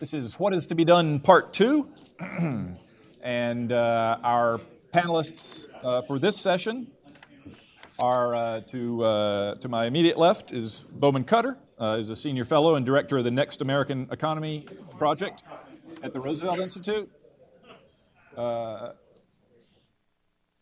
This is What is to be Done, Part 2. And our panelists for this session are to my immediate left is Bowman Cutter, is a senior fellow and director of the Next American Economy Project at the Roosevelt Institute.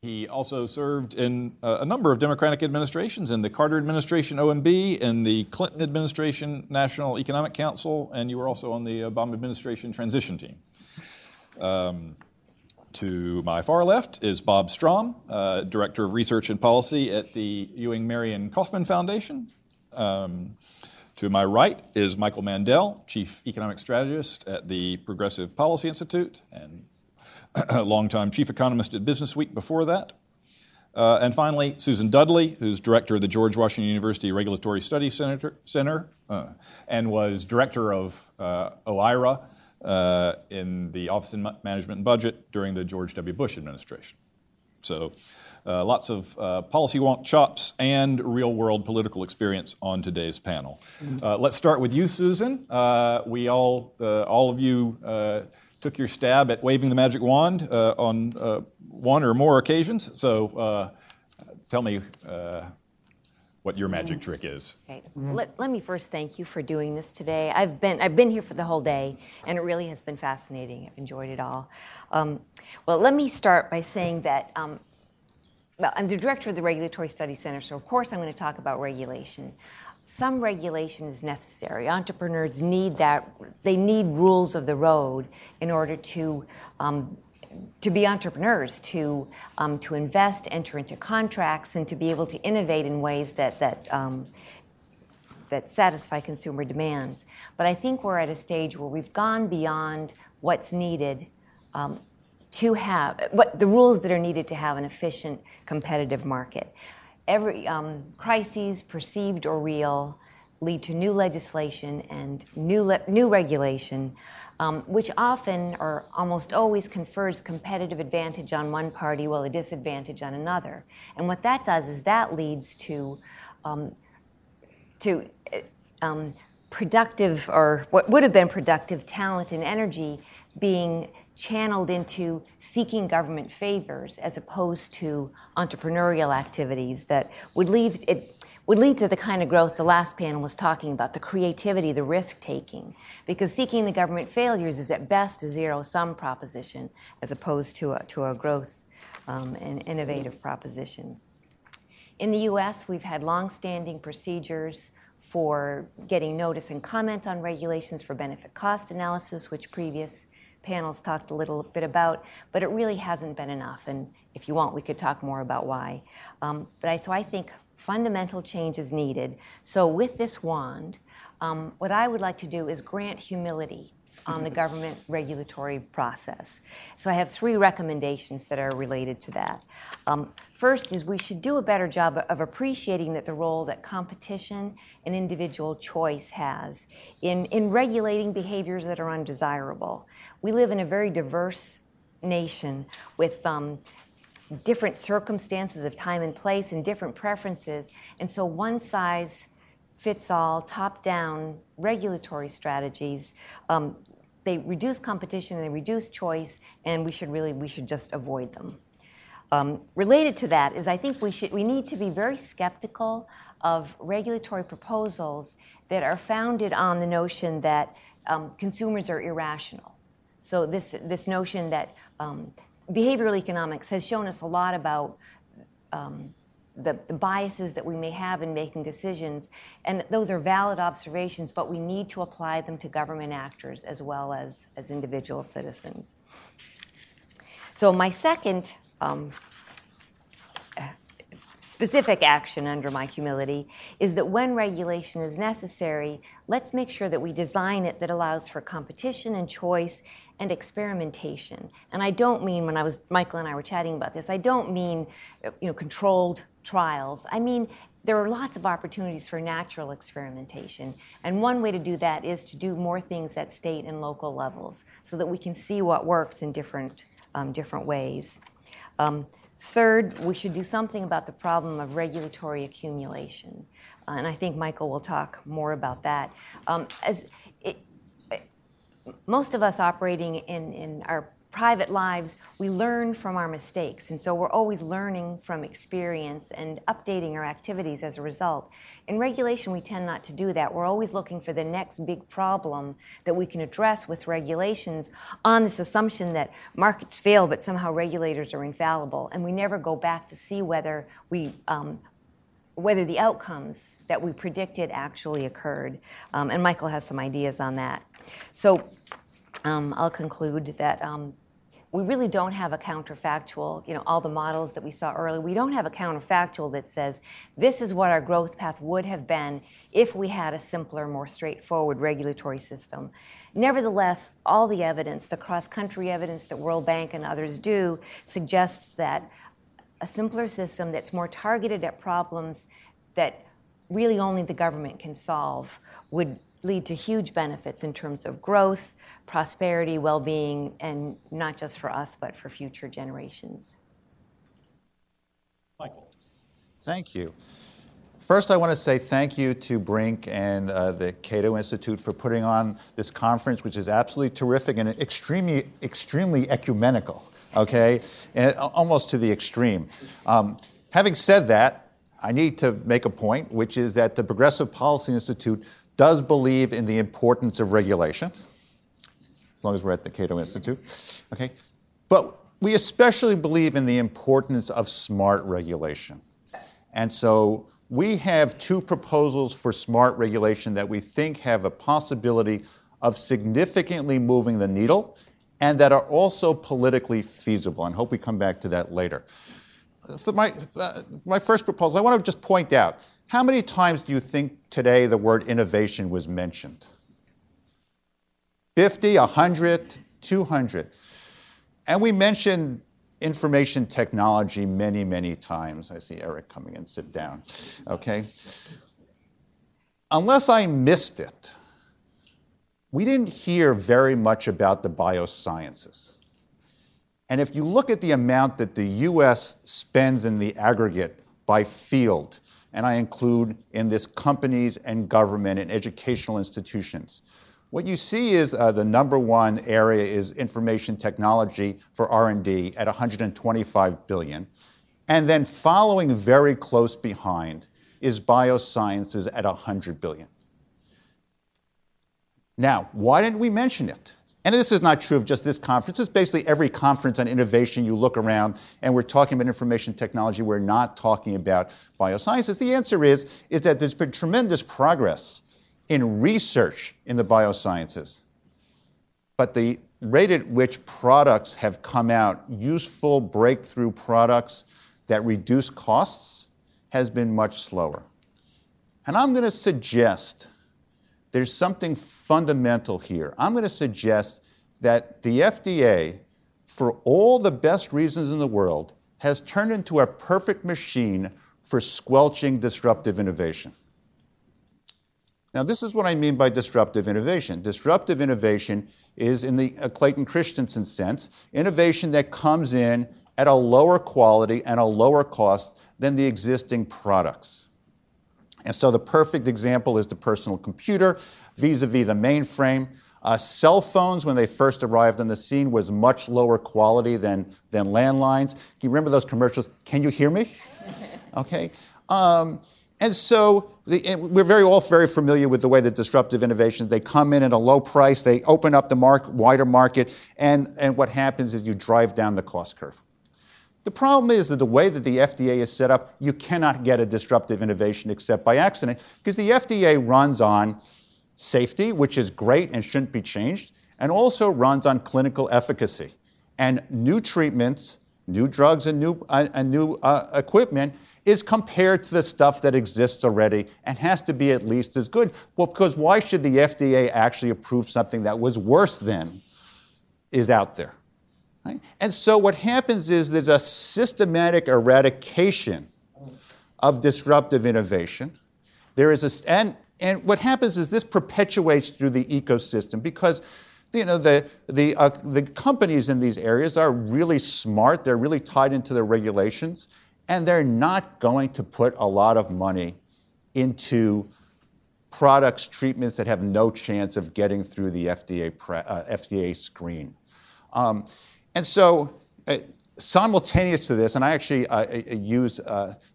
He also served in a number of Democratic administrations, in the Carter administration, OMB, in the Clinton administration, National Economic Council, and you were also on the Obama administration transition team. To my far left is Bob Strom, Director of Research and Policy at the Ewing Marion Kauffman Foundation. To my right is Michael Mandel, Chief Economic Strategist at the Progressive Policy Institute, and longtime chief economist at Business Week before that. And finally, Susan Dudley, who's director of the George Washington University Regulatory Studies Center and was director of OIRA in the Office of Management and Budget during the George W. Bush administration. So lots of policy wonk chops and real-world political experience on today's panel. Let's start with you, Susan. All of you took your stab at waving the magic wand on one or more occasions. So tell me what your magic trick is. Okay. Let me first thank you for doing this today. I've been here for the whole day, and it really has been fascinating. I've enjoyed it all. Well, let me start by saying that I'm the director of the Regulatory Studies Center, so of course I'm going to talk about regulation. Some regulation is necessary. Entrepreneurs need that. They need rules of the road in order to be entrepreneurs, to invest, enter into contracts, and to be able to innovate in ways that satisfy consumer demands. But I think we're at a stage where we've gone beyond what's needed to have what the rules that are needed to have an efficient, competitive market. Every crises, perceived or real, lead to new legislation and new regulation, which often or almost always confers competitive advantage on one party while a disadvantage on another. And what that does is that leads to productive, or what would have been productive, talent and energy being channeled into seeking government favors as opposed to entrepreneurial activities that would lead to the kind of growth the last panel was talking about, the creativity, the risk-taking, because seeking the government failures is at best a zero-sum proposition as opposed to a growth and innovative proposition. In the U.S., we've had long-standing procedures for getting notice and comment on regulations, for benefit-cost analysis, which previous panels talked a little bit about, but it really hasn't been enough. And if you want, we could talk more about why. So I think fundamental change is needed. So with this wand, what I would like to do is grant humility on the government regulatory process. So I have three recommendations that are related to that. First is we should do a better job of appreciating that the role that competition and individual choice has in regulating behaviors that are undesirable. We live in a very diverse nation with different circumstances of time and place and different preferences, and so one size fits all, top-down regulatory strategies, they reduce competition and they reduce choice, and we should just avoid them. Related to that is I think we need to be very skeptical of regulatory proposals that are founded on the notion that consumers are irrational. So this notion that behavioral economics has shown us a lot about the biases that we may have in making decisions, and those are valid observations, but we need to apply them to government actors as well as individual citizens. So my second specific action under my humility is that when regulation is necessary, let's make sure that we design it that allows for competition and choice and experimentation. And I don't mean, Michael and I were chatting about this, I don't mean controlled trials. I mean, there are lots of opportunities for natural experimentation. And one way to do that is to do more things at state and local levels so that we can see what works in different ways. Third, we should do something about the problem of regulatory accumulation. And I think Michael will talk more about that. most of us operating in our private lives, we learn from our mistakes. And so we're always learning from experience and updating our activities as a result. In regulation, we tend not to do that. We're always looking for the next big problem that we can address with regulations on this assumption that markets fail, but somehow regulators are infallible. And we never go back to see whether we whether the outcomes that we predicted actually occurred. And Michael has some ideas on that. So I'll conclude that we really don't have a counterfactual, you know, all the models that we saw earlier, we don't have a counterfactual that says this is what our growth path would have been if we had a simpler, more straightforward regulatory system. Nevertheless, all the evidence, the cross-country evidence that World Bank and others do, suggests that a simpler system that's more targeted at problems that really only the government can solve would lead to huge benefits in terms of growth, prosperity, well-being, and not just for us, but for future generations. Michael. Thank you. First, I want to say thank you to Brink and the Cato Institute for putting on this conference, which is absolutely terrific and extremely, extremely ecumenical, okay, and almost to the extreme. Having said that, I need to make a point, which is that the Progressive Policy Institute does believe in the importance of regulation, as long as we're at the Cato Institute, okay? But we especially believe in the importance of smart regulation. And so we have two proposals for smart regulation that we think have a possibility of significantly moving the needle and that are also politically feasible. And I hope we come back to that later. So my first proposal, I want to just point out, how many times do you think today the word innovation was mentioned? 50, 100, 200. And we mentioned information technology many, many times. I see Eric coming in, sit down, okay? Unless I missed it, we didn't hear very much about the biosciences. And if you look at the amount that the US spends in the aggregate by field, and I include in this companies and government and educational institutions. What you see is the number one area is information technology for R&D at $125 billion. And then following very close behind is biosciences at $100 billion. Now, why didn't we mention it? And this is not true of just this conference. It's basically every conference on innovation. You look around, and we're talking about information technology. We're not talking about biosciences. The answer is that there's been tremendous progress in research in the biosciences. But the rate at which products have come out, useful breakthrough products that reduce costs, has been much slower. And I'm going to suggest there's something fundamental here. I'm going to suggest that the FDA, for all the best reasons in the world, has turned into a perfect machine for squelching disruptive innovation. Now, this is what I mean by disruptive innovation. Disruptive innovation is, in the Clayton Christensen sense, innovation that comes in at a lower quality and a lower cost than the existing products. And so the perfect example is the personal computer vis-a-vis the mainframe. Cell phones, when they first arrived on the scene, was much lower quality than landlines. You remember those commercials? Can you hear me? Okay. And so we're all very familiar with the way that disruptive innovations, they come in at a low price, they open up the wider market, and what happens is you drive down the cost curve. The problem is that the way that the FDA is set up, you cannot get a disruptive innovation except by accident, because the FDA runs on safety, which is great and shouldn't be changed, and also runs on clinical efficacy. And new treatments, new drugs, and new equipment is compared to the stuff that exists already and has to be at least as good. Well, because why should the FDA actually approve something that was worse than is out there? Right? And so what happens is there's a systematic eradication of disruptive innovation. There is and what happens is this perpetuates through the ecosystem because, you know, the companies in these areas are really smart. They're really tied into their regulations, and they're not going to put a lot of money into products, treatments that have no chance of getting through the FDA screen. And so simultaneous to this, and I actually used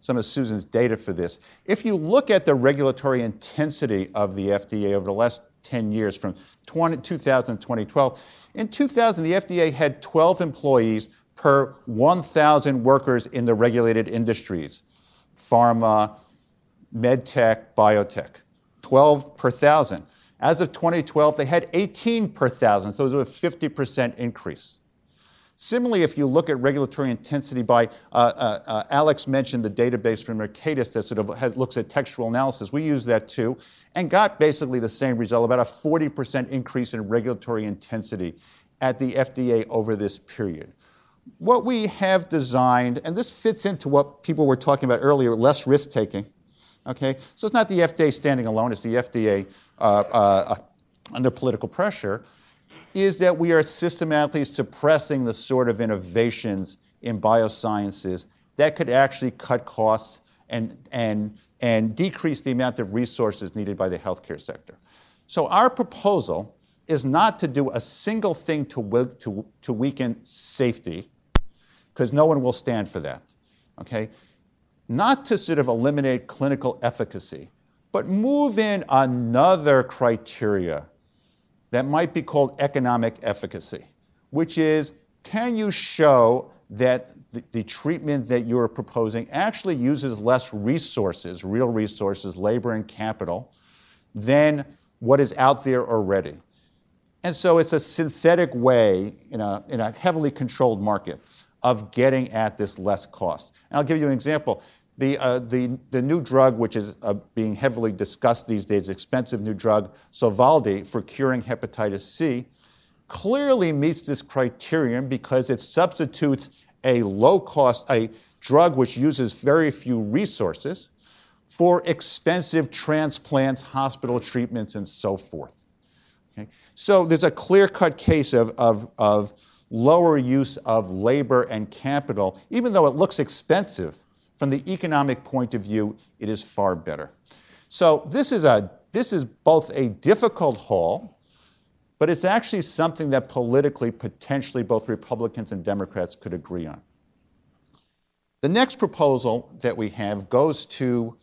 some of Susan's data for this, if you look at the regulatory intensity of the FDA over the last 10 years from 2000 to 2012, in 2000 the FDA had 12 employees per 1,000 workers in the regulated industries, pharma, medtech, biotech, 12 per 1,000. As of 2012, they had 18 per 1,000, so it was a 50% increase. Similarly, if you look at regulatory intensity by, Alex mentioned the database from Mercatus that sort of looks at textual analysis. We use that too and got basically the same result, about a 40% increase in regulatory intensity at the FDA over this period. What we have designed, and this fits into what people were talking about earlier, less risk-taking, okay? So it's not the FDA standing alone, it's the FDA under political pressure, is that we are systematically suppressing the sort of innovations in biosciences that could actually cut costs and decrease the amount of resources needed by the healthcare sector. So our proposal is not to do a single thing to weaken safety, because no one will stand for that, okay? Not to sort of eliminate clinical efficacy, but move in another criteria that might be called economic efficacy, which is, can you show that the treatment that you're proposing actually uses less resources, real resources, labor and capital, than what is out there already? And so it's a synthetic way in a heavily controlled market of getting at this less cost. And I'll give you an example. The new drug, which is being heavily discussed these days, expensive new drug, Sovaldi, for curing hepatitis C, clearly meets this criterion because it substitutes a low-cost, a drug which uses very few resources for expensive transplants, hospital treatments, and so forth. Okay? So there's a clear-cut case of lower use of labor and capital, even though it looks expensive. From the economic point of view, it is far better. So this is both a difficult haul, but it's actually something that politically, potentially, both Republicans and Democrats could agree on. The next proposal that we have goes to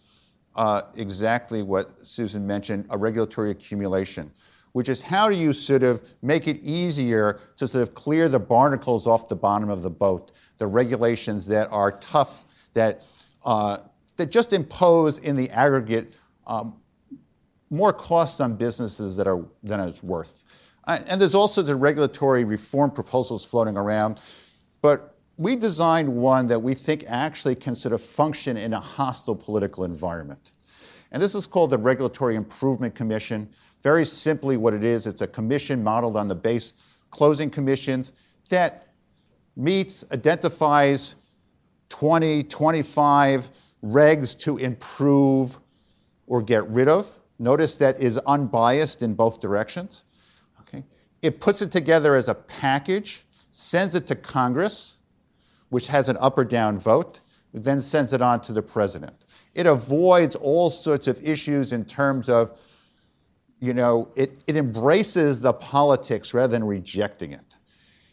exactly what Susan mentioned, a regulatory accumulation, which is how do you sort of make it easier to sort of clear the barnacles off the bottom of the boat, the regulations that are tough, that just impose in the aggregate more costs on businesses than it's worth. And there's also the regulatory reform proposals floating around, but we designed one that we think actually can sort of function in a hostile political environment. And this is called the Regulatory Improvement Commission. Very simply what it is, it's a commission modeled on the base closing commissions that meets, identifies 20, 25 regs to improve or get rid of. Notice that is unbiased in both directions. Okay. It puts it together as a package, sends it to Congress, which has an up or down vote, then sends it on to the president. It avoids all sorts of issues in terms of, you know, it embraces the politics rather than rejecting it.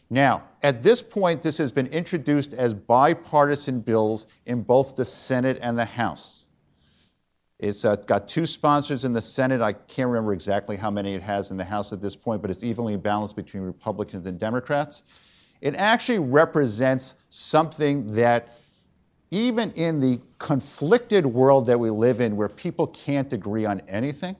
Now, at this point, this has been introduced as bipartisan bills in both the Senate and the House. It's got two sponsors in the Senate. I can't remember exactly how many it has in the House at this point, but it's evenly balanced between Republicans and Democrats. It actually represents something that, even in the conflicted world that we live in, where people can't agree on anything,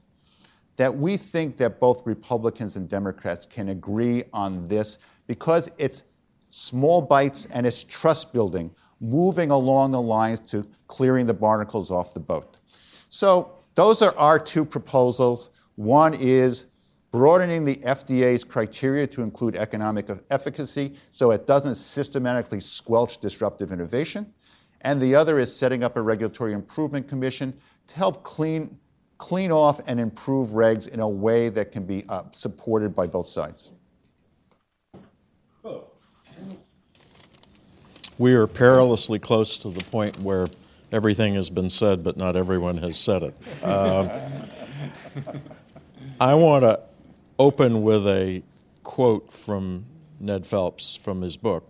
that we think that both Republicans and Democrats can agree on this, because it's small bites and it's trust building, moving along the lines to clearing the barnacles off the boat. So those are our two proposals. One is broadening the FDA's criteria to include economic efficacy so it doesn't systematically squelch disruptive innovation. And the other is setting up a regulatory improvement commission to help clean off and improve regs in a way that can be supported by both sides. We are perilously close to the point where everything has been said, but not everyone has said it. I want to open with a quote from Ned Phelps from his book,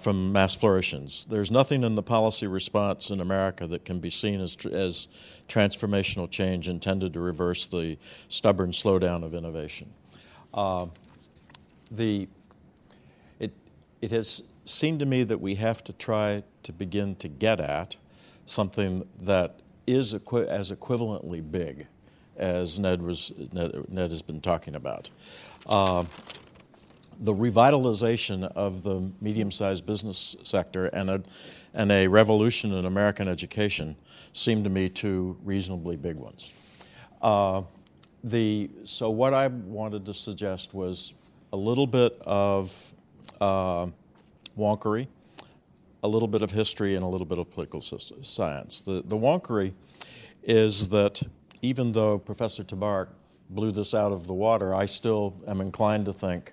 from Mass Flourishing. There's nothing in the policy response in America that can be seen as transformational change intended to reverse the stubborn slowdown of innovation. It has seemed to me that we have to try to begin to get at something that is as equivalently big as Ned has been talking about. The revitalization of the medium-sized business sector and a revolution in American education seem to me two reasonably big ones. So what I wanted to suggest was a little bit of wonkery, a little bit of history, and a little bit of political science. The wonkery is that even though Professor Tabarrok blew this out of the water, I still am inclined to think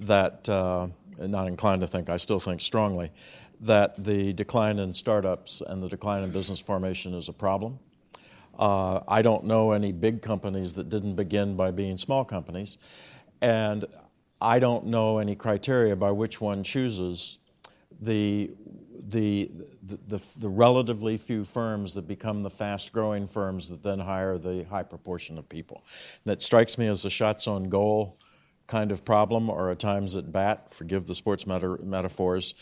that, not inclined to think, I still think strongly, that the decline in startups and the decline in business formation is a problem. I don't know any big companies that didn't begin by being small companies, and I don't know any criteria by which one chooses the relatively few firms that become the fast-growing firms that then hire the high proportion of people. That strikes me as a shots on goal kind of problem, or a times at bat, forgive the sports metaphors,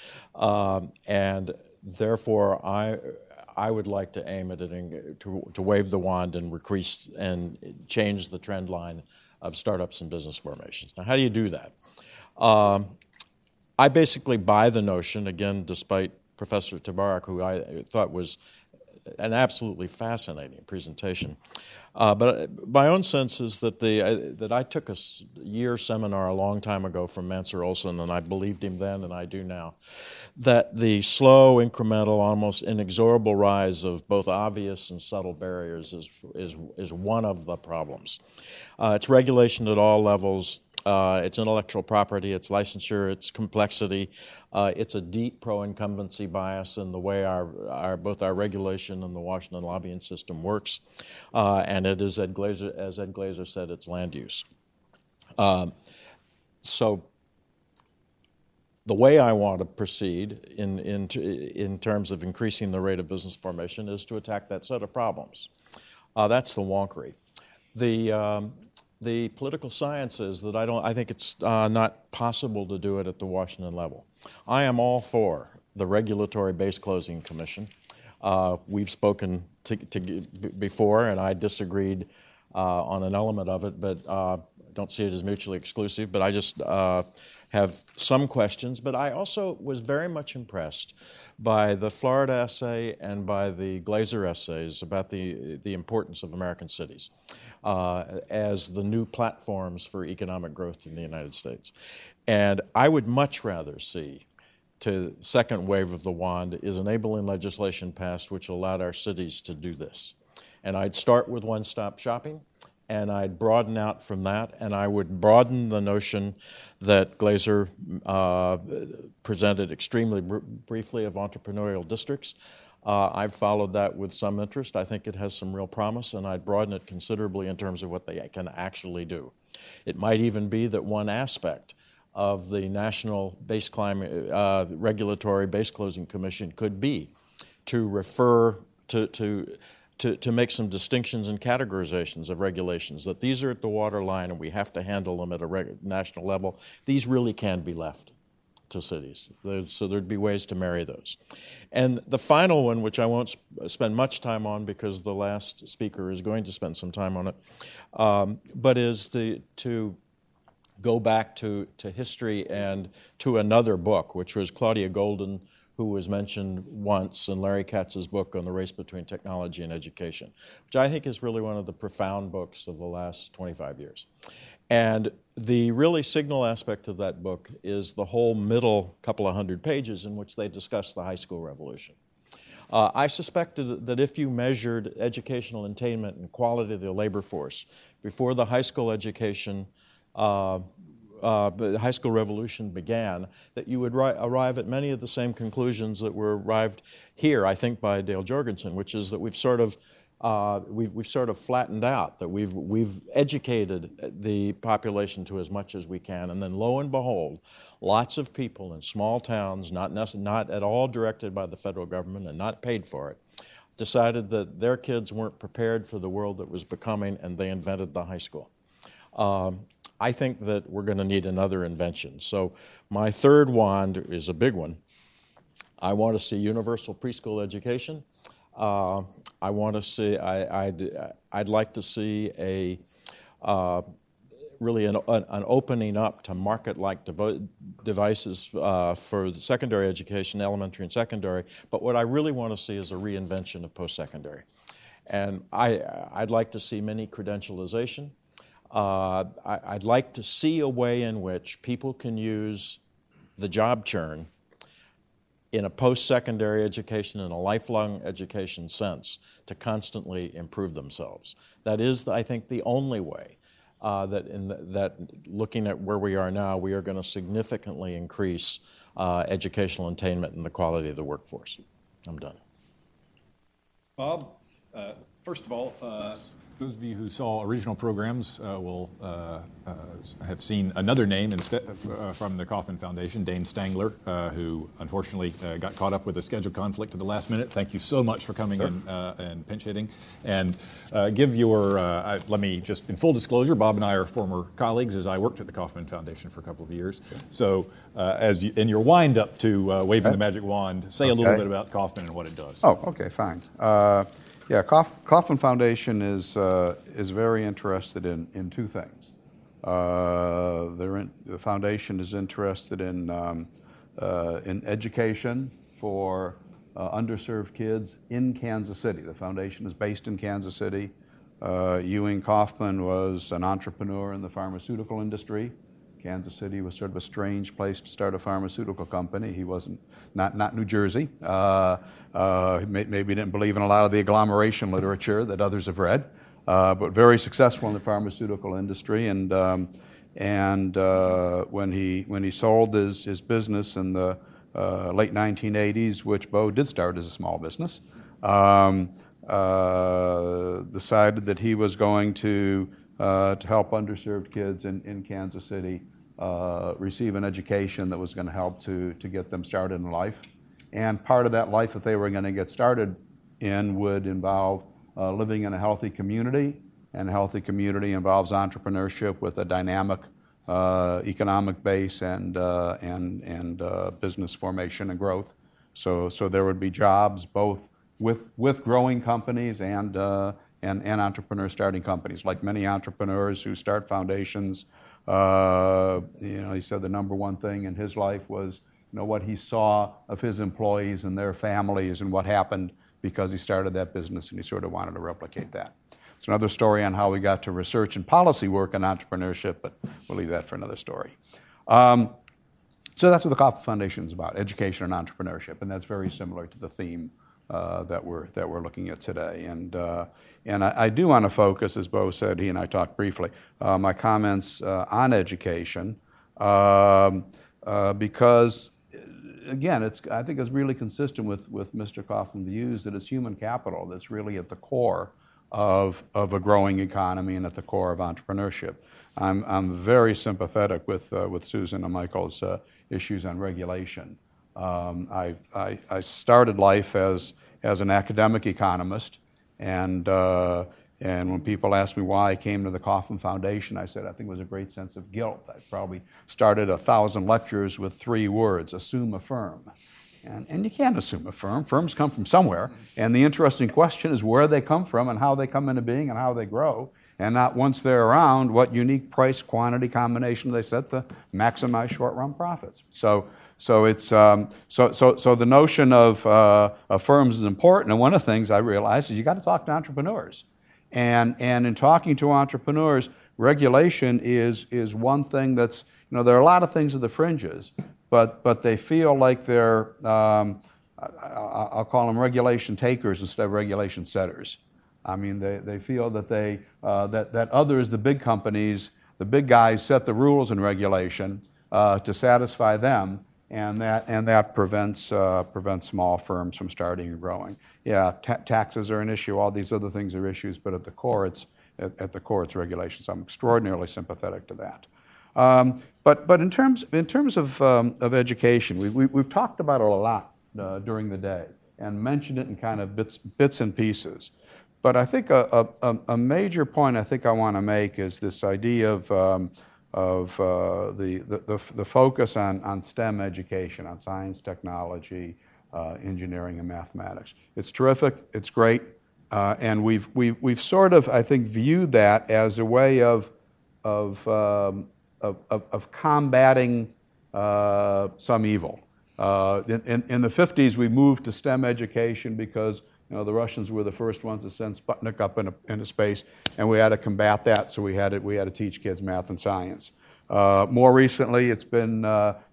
and therefore I would like to aim at it and to wave the wand and increase and change the trend line of startups and business formations. Now, how do you do that? I basically buy the notion, again, despite Professor Tabarrok, who I thought was an absolutely fascinating presentation. But my own sense is that I took a year seminar a long time ago from Mancur Olson, and I believed him then, and I do now, that the slow, incremental, almost inexorable rise of both obvious and subtle barriers is one of the problems. It's regulation at all levels. It's intellectual property, it's licensure, it's complexity, it's a deep pro-incumbency bias in the way both our regulation and the Washington lobbying system works, and it is, as Ed Glaeser said, it's land use. So the way I want to proceed in terms of increasing the rate of business formation is to attack that set of problems. That's the wonkery. The political science is that I think it's not possible to do it at the Washington level. I am all for the regulatory base closing commission. We've spoken before, and I disagreed on an element of it, but don't see it as mutually exclusive. But I just have some questions. But I also was very much impressed by the Florida essay and by the Glaeser essays about the importance of American cities as the new platforms for economic growth in the United States. And I would much rather see the second wave of the wand is enabling legislation passed which allowed our cities to do this. And I'd start with one-stop shopping, and I'd broaden out from that, and I would broaden the notion that Glaeser presented extremely briefly of entrepreneurial districts. I've followed that with some interest. I think it has some real promise, and I'd broaden it considerably in terms of what they can actually do. It might even be that one aspect of the National Regulatory Base Closing Commission could be to refer to make some distinctions and categorizations of regulations, that these are at the waterline and we have to handle them at a national level. These really can be left to cities. So there'd be ways to marry those. And the final one, which I won't spend much time on because the last speaker is going to spend some time on it, but is to go back to history and to another book, which was Claudia Goldin, who was mentioned once in Larry Katz's book on the race between technology and education, which I think is really one of the profound books of the last 25 years. And the really signal aspect of that book is the whole middle couple of hundred pages in which they discuss the high school revolution. I suspected that if you measured educational attainment and quality of the labor force before the high school education the high school revolution began, that you would arrive at many of the same conclusions that were arrived here, I think, by Dale Jorgensen, which is that we've sort of we've sort of flattened out, that we've educated the population to as much as we can, and then lo and behold, lots of people in small towns, not at all directed by the federal government and not paid for it, decided that their kids weren't prepared for the world that was becoming, and they invented the high school. I think that we're going to need another invention. So my third wand is a big one. I want to see universal preschool education. I want to see, I'd like to see a really an opening up to market-like devices for secondary education, elementary and secondary. But what I really want to see is a reinvention of post-secondary. And I'd like to see mini credentialization. I'd like to see a way in which people can use the job churn in a post-secondary education, in a lifelong education sense, to constantly improve themselves. That is, I think, the only way that looking at where we are now, we are going to significantly increase educational attainment and the quality of the workforce. I'm done. Bob, first of all, those of you who saw original programs will have seen another name instead from the Kauffman Foundation, Dane Stangler, who unfortunately got caught up with a schedule conflict at the last minute. Thank you so much for coming and pinch hitting. And give your, let me just, in full disclosure, Bob and I are former colleagues as I worked at the Kauffman Foundation for a couple of years. So as you, in your wind up to waving the magic wand, say a little bit about Kauffman and what it does. Oh, okay, fine. Yeah, Kauffman Foundation is very interested in two things. The foundation is interested in education for underserved kids in Kansas City. The foundation is based in Kansas City. Ewing Kauffman was an entrepreneur in the pharmaceutical industry. Kansas City was sort of a strange place to start a pharmaceutical company. He wasn't, not New Jersey. Maybe didn't believe in a lot of the agglomeration literature that others have read, but very successful in the pharmaceutical industry. And when he sold his business in the late 1980s, which Bo did start as a small business, decided that he was going to help underserved kids in Kansas City receive an education that was going to help to get them started in life. And part of that life that they were going to get started in would involve living in a healthy community, and a healthy community involves entrepreneurship with a dynamic economic base and business formation and growth. So there would be jobs both with growing companies and entrepreneurs starting companies. Like many entrepreneurs who start foundations, he said the number one thing in his life was, what he saw of his employees and their families and what happened because he started that business, and he sort of wanted to replicate that. It's another story on how we got to research and policy work on entrepreneurship, but we'll leave that for another story. So that's what the Kauffman Foundation is about, education and entrepreneurship, and that's very similar to the theme that we're looking at today. And I do want to focus, as Bo said, he and I talked briefly, my comments on education, because, again, I think it's really consistent with Mr. Kauffman's views that it's human capital that's really at the core of a growing economy and at the core of entrepreneurship. I'm very sympathetic with Susan and Michael's issues on regulation. I started life as an academic economist, and when people asked me why I came to the Kauffman Foundation, I said I think it was a great sense of guilt. I probably started 1,000 lectures with three words: assume a firm. And you can't assume a firm. Firms come from somewhere, and the interesting question is where they come from and how they come into being and how they grow, and not once they're around what unique price-quantity combination they set to maximize short-run profits. So the notion of firms is important, and one of the things I realized is you got to talk to entrepreneurs, and in talking to entrepreneurs, regulation is one thing that's, there are a lot of things at the fringes, but they feel like they're I'll call them regulation takers instead of regulation setters. I mean they feel that they that others, the big companies, the big guys set the rules and regulation to satisfy them. and that prevents small firms from starting and growing. Yeah, taxes are an issue. All these other things are issues, but at the core, it's regulations. I'm extraordinarily sympathetic to that. But in terms of education, we've talked about it a lot during the day and mentioned it in kind of bits and pieces. But I think a major point I think I want to make is this idea of the focus on STEM education, on science, technology, engineering, and mathematics. It's terrific. It's great, and we've sort of, I think, viewed that as a way of combating some evil. In the 50s, we moved to STEM education because, you know, the Russians were the first ones to send Sputnik up into space, and we had to combat that. So we had to teach kids math and science. More recently, it's been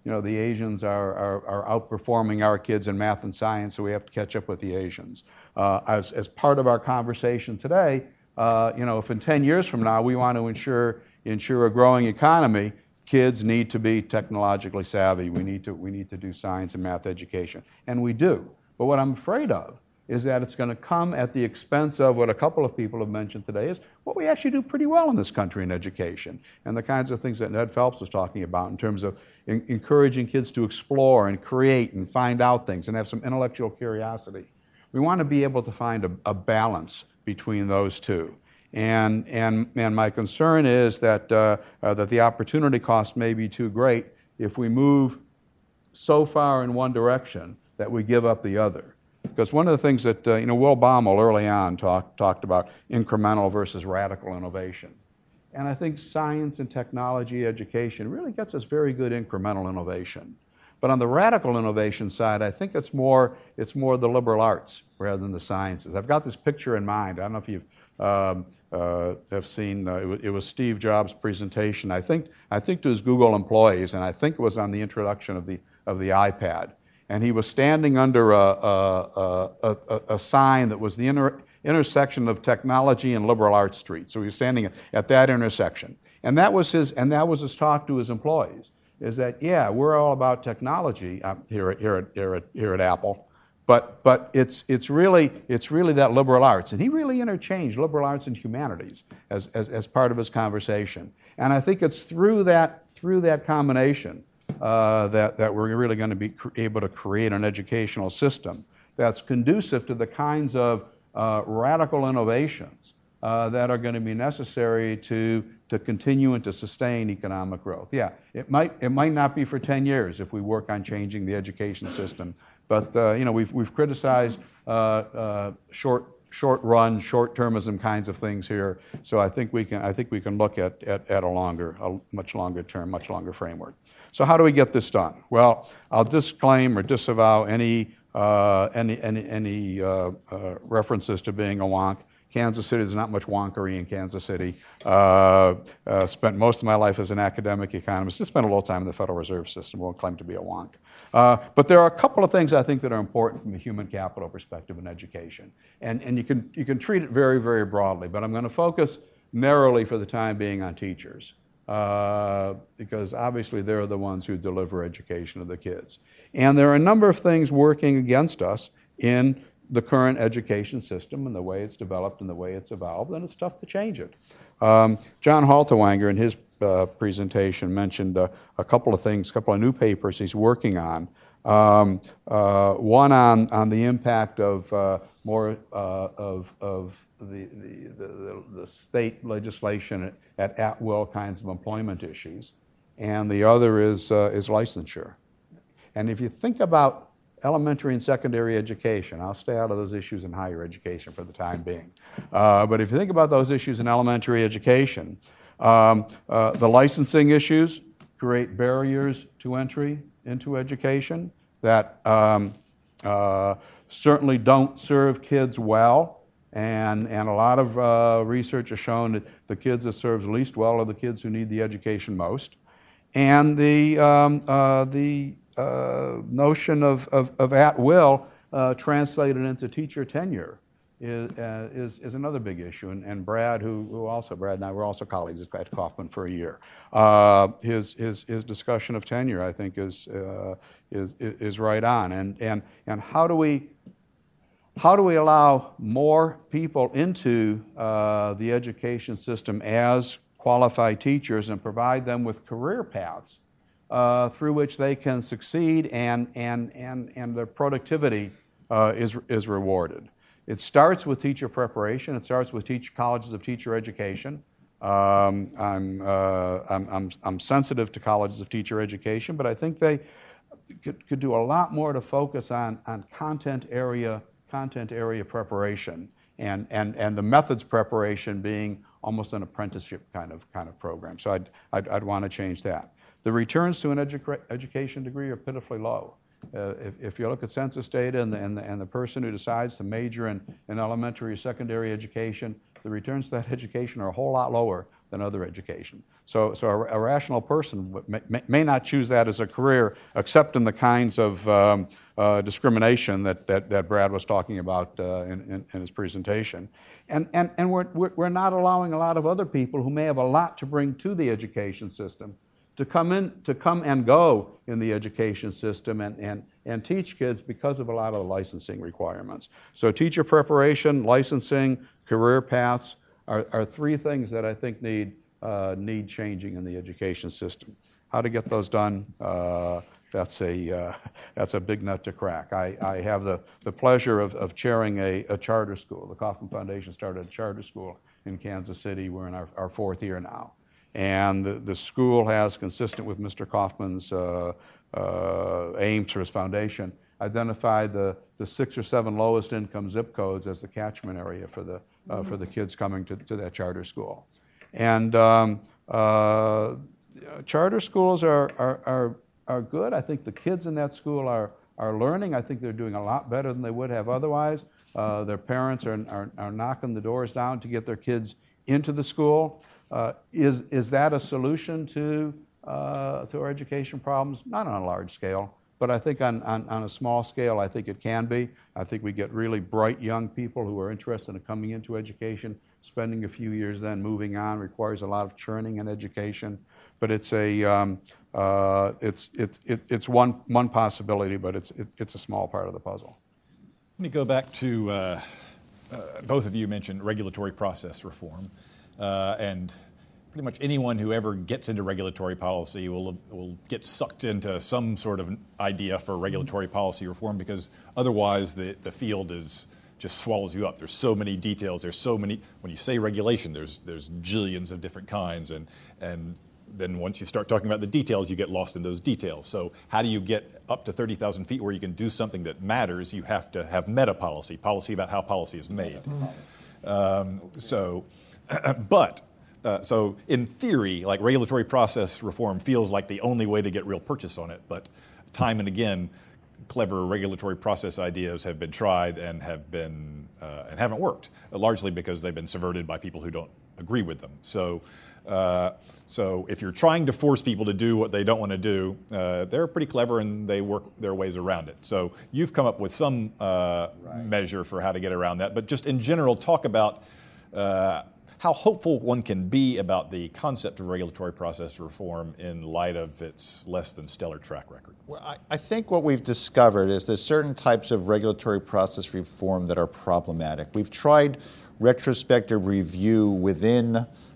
you know, the Asians are outperforming our kids in math and science, so we have to catch up with the Asians. As part of our conversation today, you know, if in 10 years from now we want to ensure a growing economy, kids need to be technologically savvy. We need to do science and math education, and we do. But what I'm afraid of is that it's going to come at the expense of what a couple of people have mentioned today is what we actually do pretty well in this country in education, and the kinds of things that Ned Phelps was talking about in terms of encouraging kids to explore and create and find out things and have some intellectual curiosity. We want to be able to find a balance between those two. And my concern is that, that the opportunity cost may be too great if we move so far in one direction that we give up the other. Because one of the things that, you know, Will Baumol early on talked about incremental versus radical innovation. And I think science and technology education really gets us very good incremental innovation. But on the radical innovation side, I think it's more the liberal arts rather than the sciences. I've got this picture in mind. I don't know if you've have seen, it was Steve Jobs' presentation, I think to his Google employees, and I think it was on the introduction of the iPad. And he was standing under a sign that was the intersection of technology and liberal arts street. So he was standing at that intersection, and that was his talk to his employees. Is that, yeah, we're all about technology here at Apple, but it's really that liberal arts. And he really interchanged liberal arts and humanities as part of his conversation. And I think it's through that combination that we're really going to be able to create an educational system that's conducive to the kinds of radical innovations that are going to be necessary to continue and to sustain economic growth. Yeah, it might not be for 10 years if we work on changing the education system, but you know, we've criticized short-run, short-termism kinds of things here. So I think we can look at a much longer framework. So how do we get this done? Well, I'll disclaim or disavow any references to being a wonk. Kansas City, there's not much wonkery in Kansas City. Spent most of my life as an academic economist. I spent a little time in the Federal Reserve System. Won't claim to be a wonk. But there are a couple of things I think that are important from a human capital perspective in education. And you can treat it very, very broadly, but I'm going to focus narrowly for the time being on teachers. Because obviously they're the ones who deliver education to the kids. And there are a number of things working against us in the current education system and the way it's developed and the way it's evolved, and it's tough to change it. John Halterwanger in his presentation mentioned a couple of things, a couple of new papers he's working on. One on the impact of the state legislation at will kinds of employment issues, and the other is licensure. And if you think about elementary and secondary education. I'll stay out of those issues in higher education for the time being. But if you think about those issues in elementary education, the licensing issues create barriers to entry into education that certainly don't serve kids well. And a lot of research has shown that the kids that serve least well are the kids who need the education most. And the notion of at will translated into teacher tenure is another big issue. And Brad, Brad and I were also colleagues at Kauffman for a year. His discussion of tenure, I think, is right on. And how do we allow more people into the education system as qualified teachers and provide them with career paths through which they can succeed and their productivity is rewarded. It starts with teacher preparation. It starts with colleges of teacher education. I'm sensitive to colleges of teacher education, but I think they could do a lot more to focus on content area preparation and the methods preparation being almost an apprenticeship kind of program. So I'd want to change that. The returns to an education degree are pitifully low. If you look at census data and the person who decides to major in elementary or secondary education, the returns to that education are a whole lot lower than other education. So a rational person may not choose that as a career, except in the kinds of discrimination that Brad was talking about in his presentation. And we're not allowing a lot of other people who may have a lot to bring to the education system to come and go in the education system and teach kids because of a lot of the licensing requirements. So teacher preparation, licensing, career paths are three things that I think need changing in the education system. How to get those done, that's a big nut to crack. I have the pleasure of chairing a charter school. The Kauffman Foundation started a charter school in Kansas City. We're in our fourth year now. And the school has, consistent with Mr. Kauffman's aims for his foundation, identified the 6 or 7 lowest income zip codes as the catchment area for the kids coming to that charter school. And charter schools are good. I think the kids in that school are learning. I think they're doing a lot better than they would have otherwise. Their parents are knocking the doors down to get their kids into the school. Is that a solution to our education problems? Not on a large scale, but I think on a small scale, I think it can be. I think we get really bright young people who are interested in coming into education, spending a few years, then moving on. Requires a lot of churning in education, but it's one possibility, but it's a small part of the puzzle. Let me go back to both of you mentioned regulatory process reform. And pretty much anyone who ever gets into regulatory policy will get sucked into some sort of idea for regulatory policy reform, because otherwise the field just swallows you up. There's so many details. There's so many. When you say regulation, there's jillions of different kinds, and then once you start talking about the details, you get lost in those details. So how do you get up to 30,000 feet where you can do something that matters? You have to have meta policy about how policy is made. So in theory, like, regulatory process reform feels like the only way to get real purchase on it, but time and again, clever regulatory process ideas have been tried and haven't worked, largely because they've been subverted by people who don't agree with them. So if you're trying to force people to do what they don't want to do, they're pretty clever and they work their ways around it. So you've come up with some measure for how to get around that, but just in general, talk about how hopeful one can be about the concept of regulatory process reform in light of its less than stellar track record. Well, I think what we've discovered is there's certain types of regulatory process reform that are problematic. We've tried retrospective review within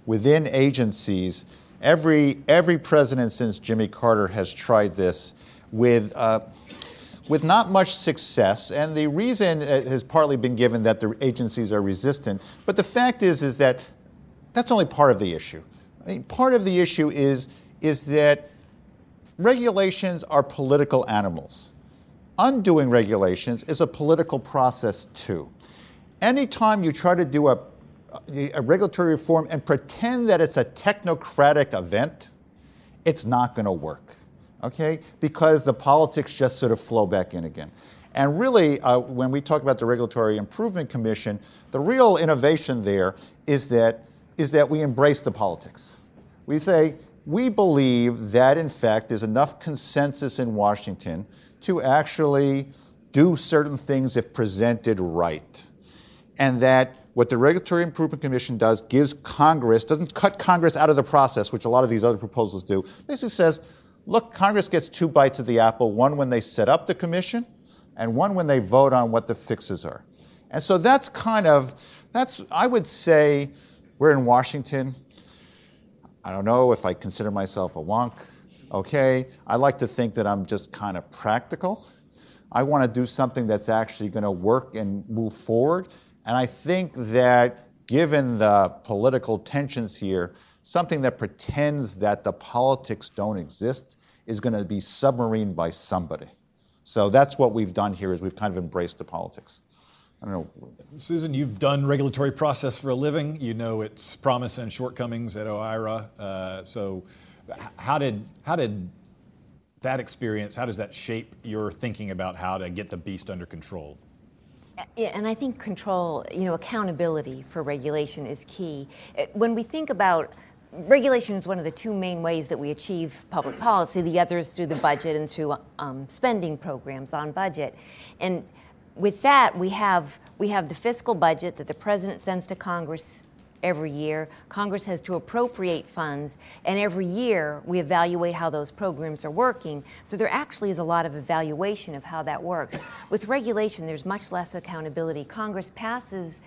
agencies. Every president since Jimmy Carter has tried this with not much success, and the reason has partly been given that the agencies are resistant, but the fact is that that's only part of the issue. I mean, part of the issue is that regulations are political animals. Undoing regulations is a political process too. Anytime you try to do a regulatory reform and pretend that it's a technocratic event, it's not going to work. Okay, because the politics just sort of flow back in again. And really, when we talk about the Regulatory Improvement Commission, the real innovation there is that we embrace the politics. We say, we believe that, in fact, there's enough consensus in Washington to actually do certain things if presented right. and that what the Regulatory Improvement Commission does gives Congress, doesn't cut Congress out of the process, which a lot of these other proposals do, basically says, look, Congress gets two bites of the apple, one when they set up the commission and one when they vote on what the fixes are. And so that's kind of, I would say, we're in Washington. I don't know if I consider myself a wonk. Okay, I like to think that I'm just kind of practical. I want to do something that's actually going to work and move forward. And I think that given the political tensions here, something that pretends that the politics don't exist is going to be submarined by somebody. So that's what we've done here, is we've kind of embraced the politics. I don't know. Susan, you've done regulatory process for a living. You know its promise and shortcomings at OIRA. So how did that experience, how does that shape your thinking about how to get the beast under control? Yeah, and I think control, you know, accountability for regulation is key. When we think about regulation, is one of the two main ways that we achieve public policy. The other is through the budget and through spending programs on budget. And with that, we have the fiscal budget that the president sends to Congress every year. Congress has to appropriate funds, and every year we evaluate how those programs are working. So there actually is a lot of evaluation of how that works. With regulation, there's much less accountability. Congress passes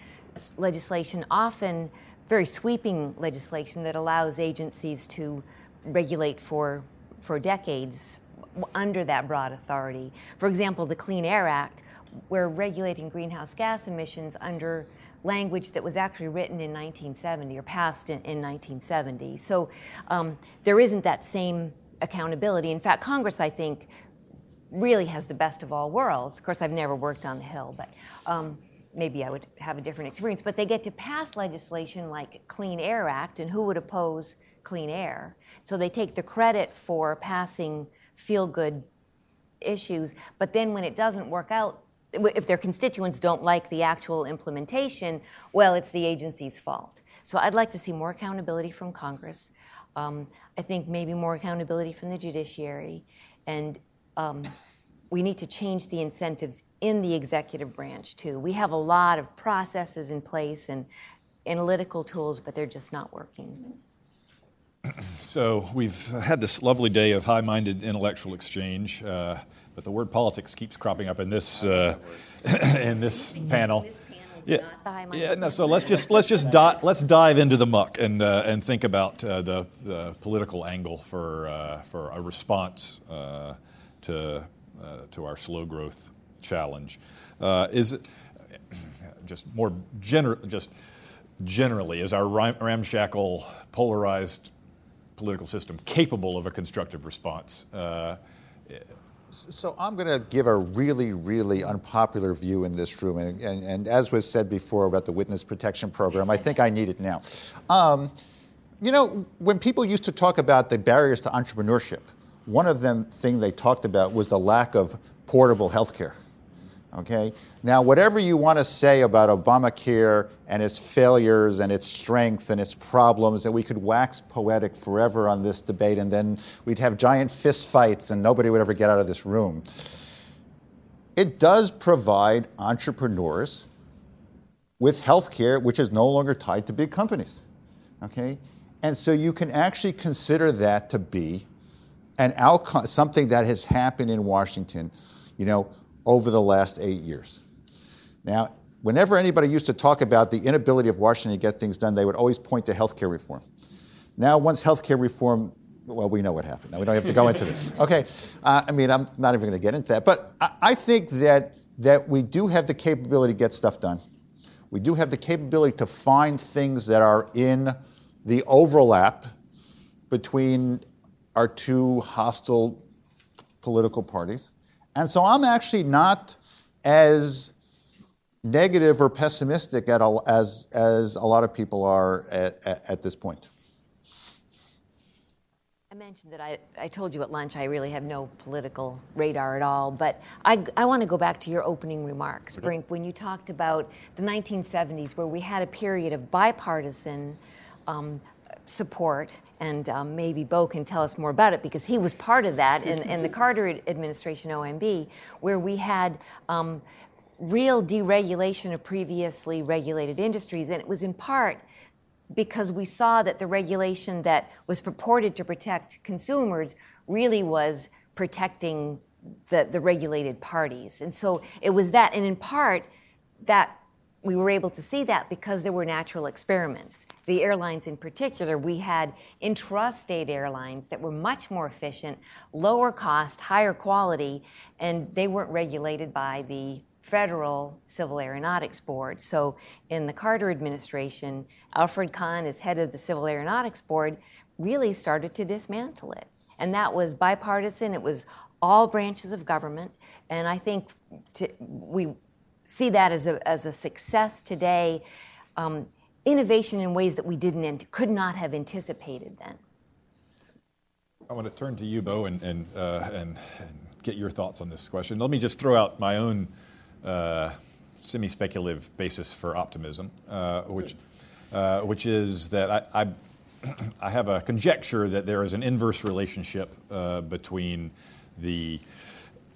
legislation, often very sweeping legislation that allows agencies to regulate for decades under that broad authority. For example, the Clean Air Act, we're regulating greenhouse gas emissions under language that was actually written in 1970 or passed in 1970. So there isn't that same accountability. In fact, Congress, I think, really has the best of all worlds. Of course, I've never worked on the Hill, but maybe I would have a different experience. But they get to pass legislation like Clean Air Act, and who would oppose clean air? So they take the credit for passing feel-good issues, but then when it doesn't work out, if their constituents don't like the actual implementation, well, it's the agency's fault. So I'd like to see more accountability from Congress. I think maybe more accountability from the judiciary. And we need to change the incentives in the executive branch, too. We have a lot of processes in place and analytical tools, but they're just not working. So we've had this lovely day of high-minded intellectual exchange, but the word politics keeps cropping up in this panel. This panel is not the high-minded. Yeah, no, so let's dive into the muck and think about the political angle for a response to our slow growth challenge. Is it just more general? Just generally, is our ramshackle, polarized political system capable of a constructive response? So I'm going to give a really, really unpopular view in this room. And as was said before about the witness protection program, I think I need it now. You know, when people used to talk about the barriers to entrepreneurship, one of them thing they talked about was the lack of portable health care. Okay. Now, whatever you want to say about Obamacare and its failures and its strength and its problems, and we could wax poetic forever on this debate, and then we'd have giant fist fights and nobody would ever get out of this room. It does provide entrepreneurs with health care, which is no longer tied to big companies. Okay. And so you can actually consider that to be an outcome, something that has happened in Washington, you know, over the last 8 years. Now, whenever anybody used to talk about the inability of Washington to get things done, they would always point to healthcare reform. Now, once healthcare reform, well, we know what happened. Now, we don't have to go into this. Okay, I mean, I'm not even gonna get into that, but I think that we do have the capability to get stuff done. We do have the capability to find things that are in the overlap between our two hostile political parties. And so I'm actually not as negative or pessimistic at all as a lot of people are at this point. I mentioned that I told you at lunch I really have no political radar at all, but I want to go back to your opening remarks, Brink, when you talked about the 1970s where we had a period of bipartisan support, and maybe Bo can tell us more about it because he was part of that in the Carter administration, OMB, where we had real deregulation of previously regulated industries, and it was in part because we saw that the regulation that was purported to protect consumers really was protecting the regulated parties. And so it was that, and in part, that we were able to see that because there were natural experiments. The airlines in particular, we had intrastate airlines that were much more efficient, lower cost, higher quality, and they weren't regulated by the Federal Civil Aeronautics Board. So in the Carter administration, Alfred Kahn, as head of the Civil Aeronautics Board, really started to dismantle it. And that was bipartisan. It was all branches of government. And I think we see that as a success today, innovation in ways that we didn't and could not have anticipated then. I want to turn to you, Bo, and get your thoughts on this question. Let me just throw out my own semi-speculative basis for optimism, which is that I have a conjecture that there is an inverse relationship between the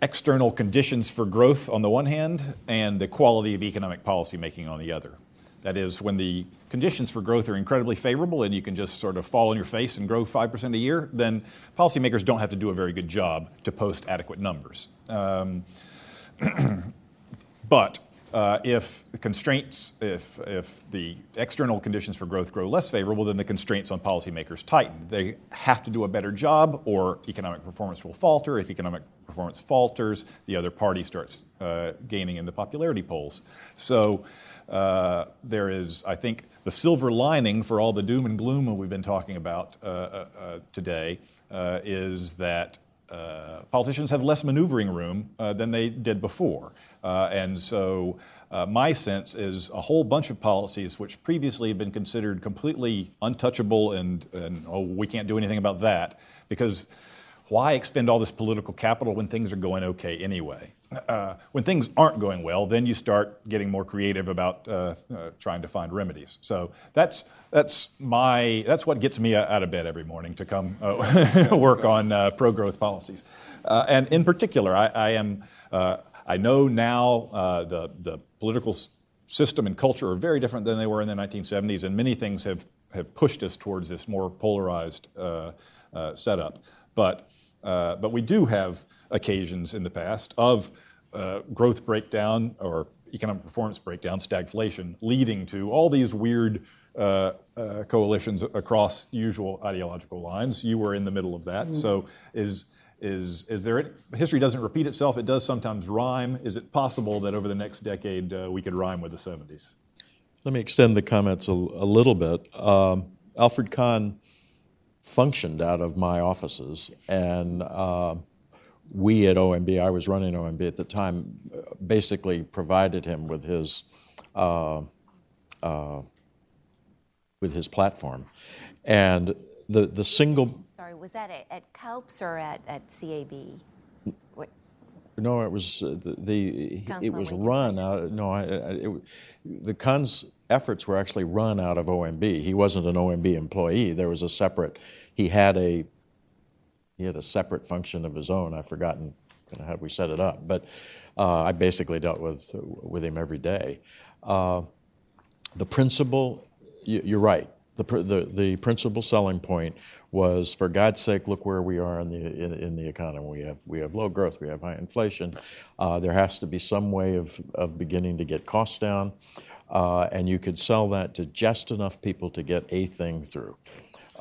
external conditions for growth on the one hand and the quality of economic policy making on the other. That is, when the conditions for growth are incredibly favorable and you can just sort of fall on your face and grow 5% a year, then policymakers don't have to do a very good job to post adequate numbers. But if constraints, if the external conditions for growth grow less favorable, then the constraints on policymakers tighten. They have to do a better job or economic performance will falter. If economic performance falters, the other party starts gaining in the popularity polls. So there is, I think, the silver lining for all the doom and gloom we've been talking about today is that politicians have less maneuvering room than they did before. And so my sense is a whole bunch of policies which previously had been considered completely untouchable and oh, we can't do anything about that, because why expend all this political capital when things are going okay anyway? When things aren't going well, then you start getting more creative about trying to find remedies. So that's what gets me out of bed every morning to come work on pro-growth policies. And in particular, I know now the political system and culture are very different than they were in the 1970s, and many things have pushed us towards this more polarized setup. But we do have occasions in the past of growth breakdown or economic performance breakdown, stagflation, leading to all these weird coalitions across usual ideological lines. You were in the middle of that. Mm-hmm. So is there – history doesn't repeat itself. It does sometimes rhyme. Is it possible that over the next decade we could rhyme with the 70s? Let me extend the comments a little bit. Alfred Kahn functioned out of my offices, and we at OMB, I was running OMB at the time, basically provided him with his platform. And the single... Sorry, was that at COPES or at CAB? What? No, it was it was run out. No, the Kahn's efforts were actually run out of OMB. He wasn't an OMB employee. There was a separate. He had a separate function of his own. I've forgotten kind of how we set it up, but I basically dealt with him every day. The principal, you're right. The principal selling point was, for God's sake, look where we are in the economy. We have low growth. We have high inflation. There has to be some way of beginning to get costs down, and you could sell that to just enough people to get a thing through.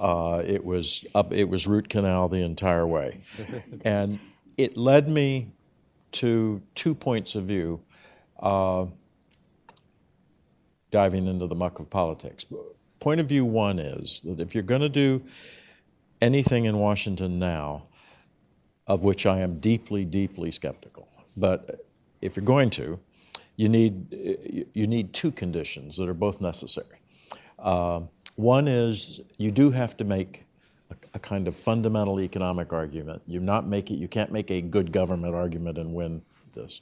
It was root canal the entire way, and it led me to two points of view, diving into the muck of politics. Point of view one is that if you're going to do anything in Washington now, of which I am deeply, deeply skeptical, but if you're going to, you need two conditions that are both necessary. One is you do have to make a kind of fundamental economic argument. You can't make a good government argument and win this.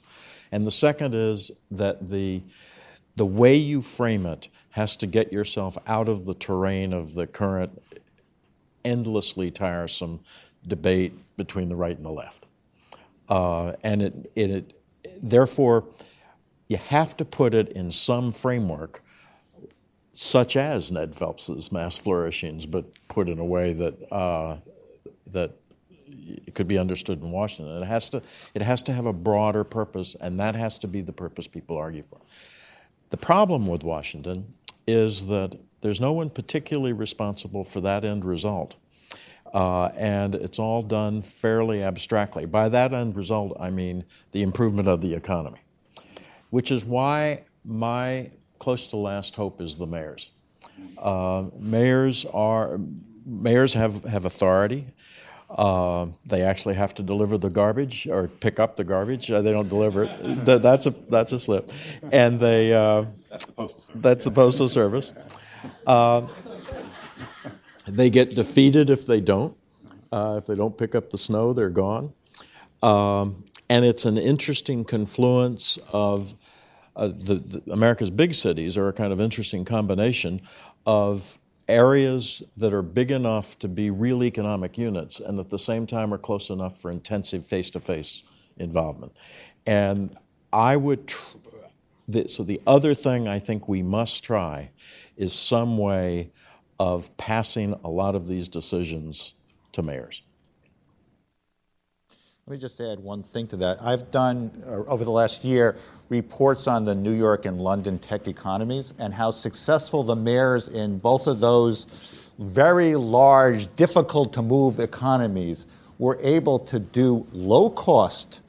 And the second is that the way you frame it has to get yourself out of the terrain of the current endlessly tiresome debate between the right and the left. And therefore, you have to put it in some framework, such as Ned Phelps's Mass Flourishings, but put in a way that that it could be understood in Washington. It has to have a broader purpose, and that has to be the purpose people argue for. The problem with Washington is that there's no one particularly responsible for that end result, and it's all done fairly abstractly. By that end result, I mean the improvement of the economy, which is why my close to last hope is the mayors. Mayors have authority. They actually have to deliver the garbage or pick up the garbage. They don't deliver it. That's a slip. And they that's the Postal Service. They get defeated if they don't. If they don't pick up the snow, they're gone. And it's an interesting confluence of America's big cities are a kind of interesting combination of areas that are big enough to be real economic units and at the same time are close enough for intensive face-to-face involvement. And I would, so the other thing I think we must try is some way of passing a lot of these decisions to mayors. Let me just add one thing to that. I've done, over the last year, reports on the New York and London tech economies and how successful the mayors in both of those very large, difficult-to-move economies were able to do low-cost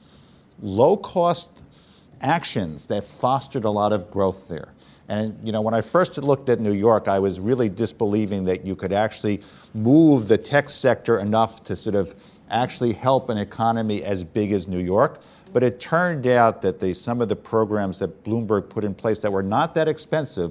actions that fostered a lot of growth there. And, you know, when I first looked at New York, I was really disbelieving that you could actually move the tech sector enough to sort of actually help an economy as big as New York. But it turned out that some of the programs that Bloomberg put in place that were not that expensive,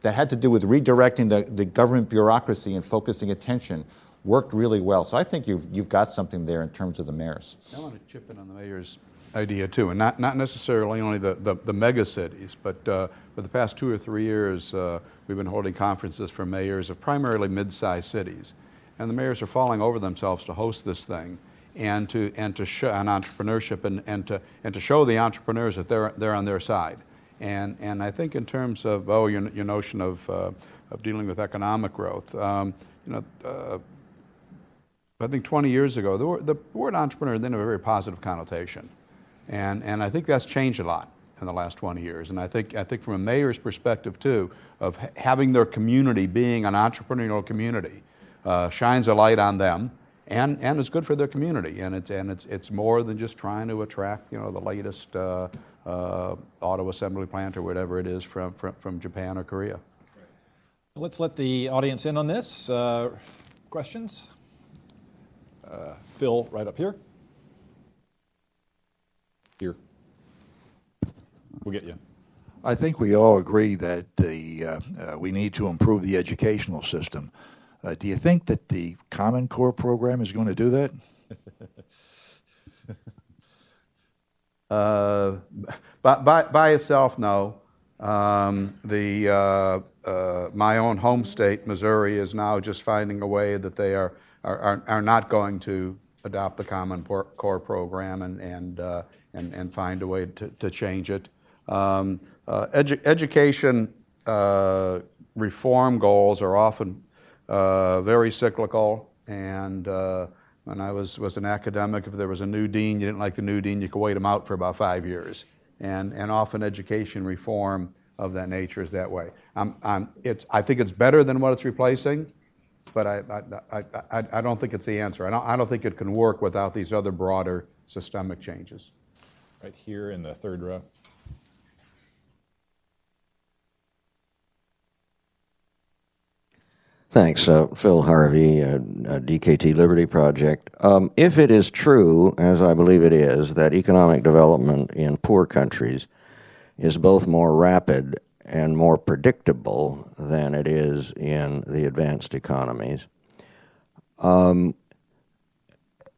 that had to do with redirecting the government bureaucracy and focusing attention, worked really well. So I think you've got something there in terms of the mayors. I want to chip in on the mayor's idea too, and not necessarily only the mega cities, but for the past 2 or 3 years, we've been holding conferences for mayors of primarily mid-sized cities. And the mayors are falling over themselves to host this thing, and to show an entrepreneurship and to show the entrepreneurs that they're on their side. And I think in terms of your notion of dealing with economic growth, I think 20 years ago the word entrepreneur didn't have a very positive connotation, and I think that's changed a lot in the last 20 years. And I think from a mayor's perspective too, of having their community being an entrepreneurial community. Shines a light on them, and it's good for their community. And it's more than just trying to attract the latest auto assembly plant or whatever it is from Japan or Korea. Let's let the audience in on this. Questions? Phil, right up here. Here. We'll get you. I think we all agree that we need to improve the educational system. Do you think that the Common Core program is going to do that? By itself, no. My own home state, Missouri, is now just finding a way that they are not going to adopt the Common Core program and find a way to change it. Education reform goals are often very cyclical, and when I was an academic, if there was a new dean, you didn't like the new dean, you could wait him out for about 5 years, and often education reform of that nature is that way. I think it's better than what it's replacing, but I don't think it's the answer. I don't think it can work without these other broader systemic changes. Right here in the third row. Thanks, Phil Harvey, DKT Liberty Project. If it is true, as I believe it is, that economic development in poor countries is both more rapid and more predictable than it is in the advanced economies,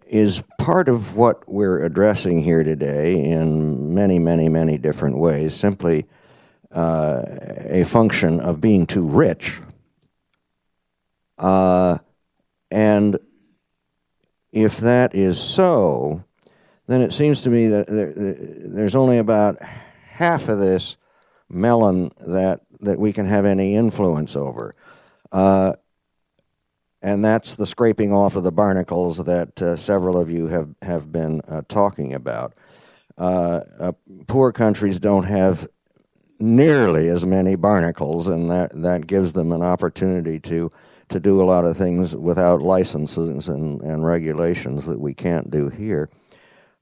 is part of what we're addressing here today in many, many, many different ways simply a function of being too rich? And if that is so, then it seems to me that there's only about half of this melon that we can have any influence over. And that's the scraping off of the barnacles that several of you have been talking about. Poor countries don't have nearly as many barnacles, and that gives them an opportunity to do a lot of things without licenses and regulations that we can't do here.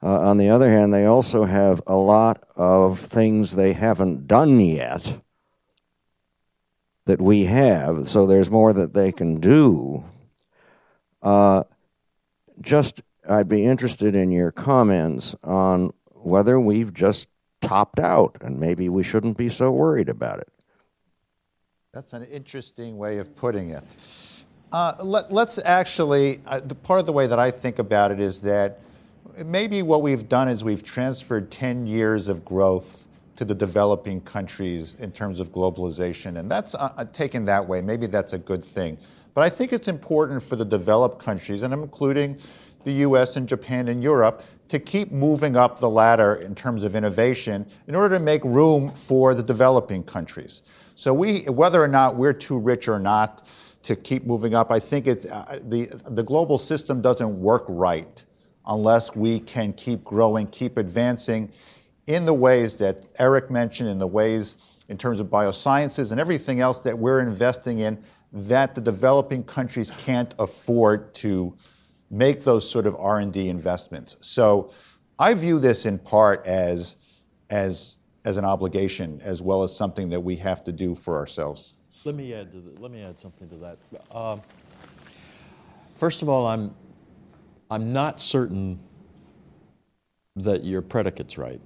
On the other hand, they also have a lot of things they haven't done yet that we have, so there's more that they can do. I'd be interested in your comments on whether we've just topped out and maybe we shouldn't be so worried about it. That's an interesting way of putting it. Let's actually, part of the way that I think about it is that maybe what we've done is we've transferred 10 years of growth to the developing countries in terms of globalization, and that's taken that way. Maybe that's a good thing. But I think it's important for the developed countries, and I'm including the US and Japan and Europe, to keep moving up the ladder in terms of innovation in order to make room for the developing countries. So whether or not we're too rich or not to keep moving up, I think it's, the global system doesn't work right unless we can keep growing, keep advancing in the ways that Eric mentioned, in the ways in terms of biosciences and everything else that we're investing in that the developing countries can't afford to make those sort of R&D investments. So I view this in part as an obligation as well as something that we have to do for ourselves. Let me add something to that. First of all, I'm not certain that your predicate's right.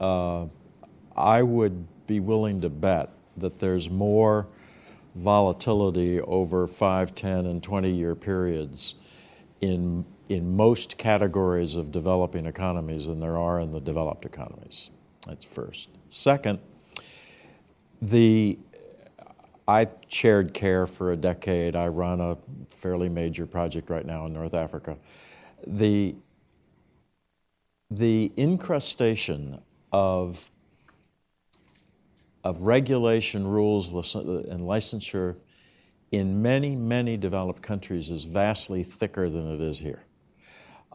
I would be willing to bet that there's more volatility over 5, 10, and 20-year periods in most categories of developing economies than there are in the developed economies. That's first. Second, I chaired CARE for a decade. I run a fairly major project right now in North Africa. The incrustation of regulation, rules, and licensure in many, many developed countries is vastly thicker than it is here.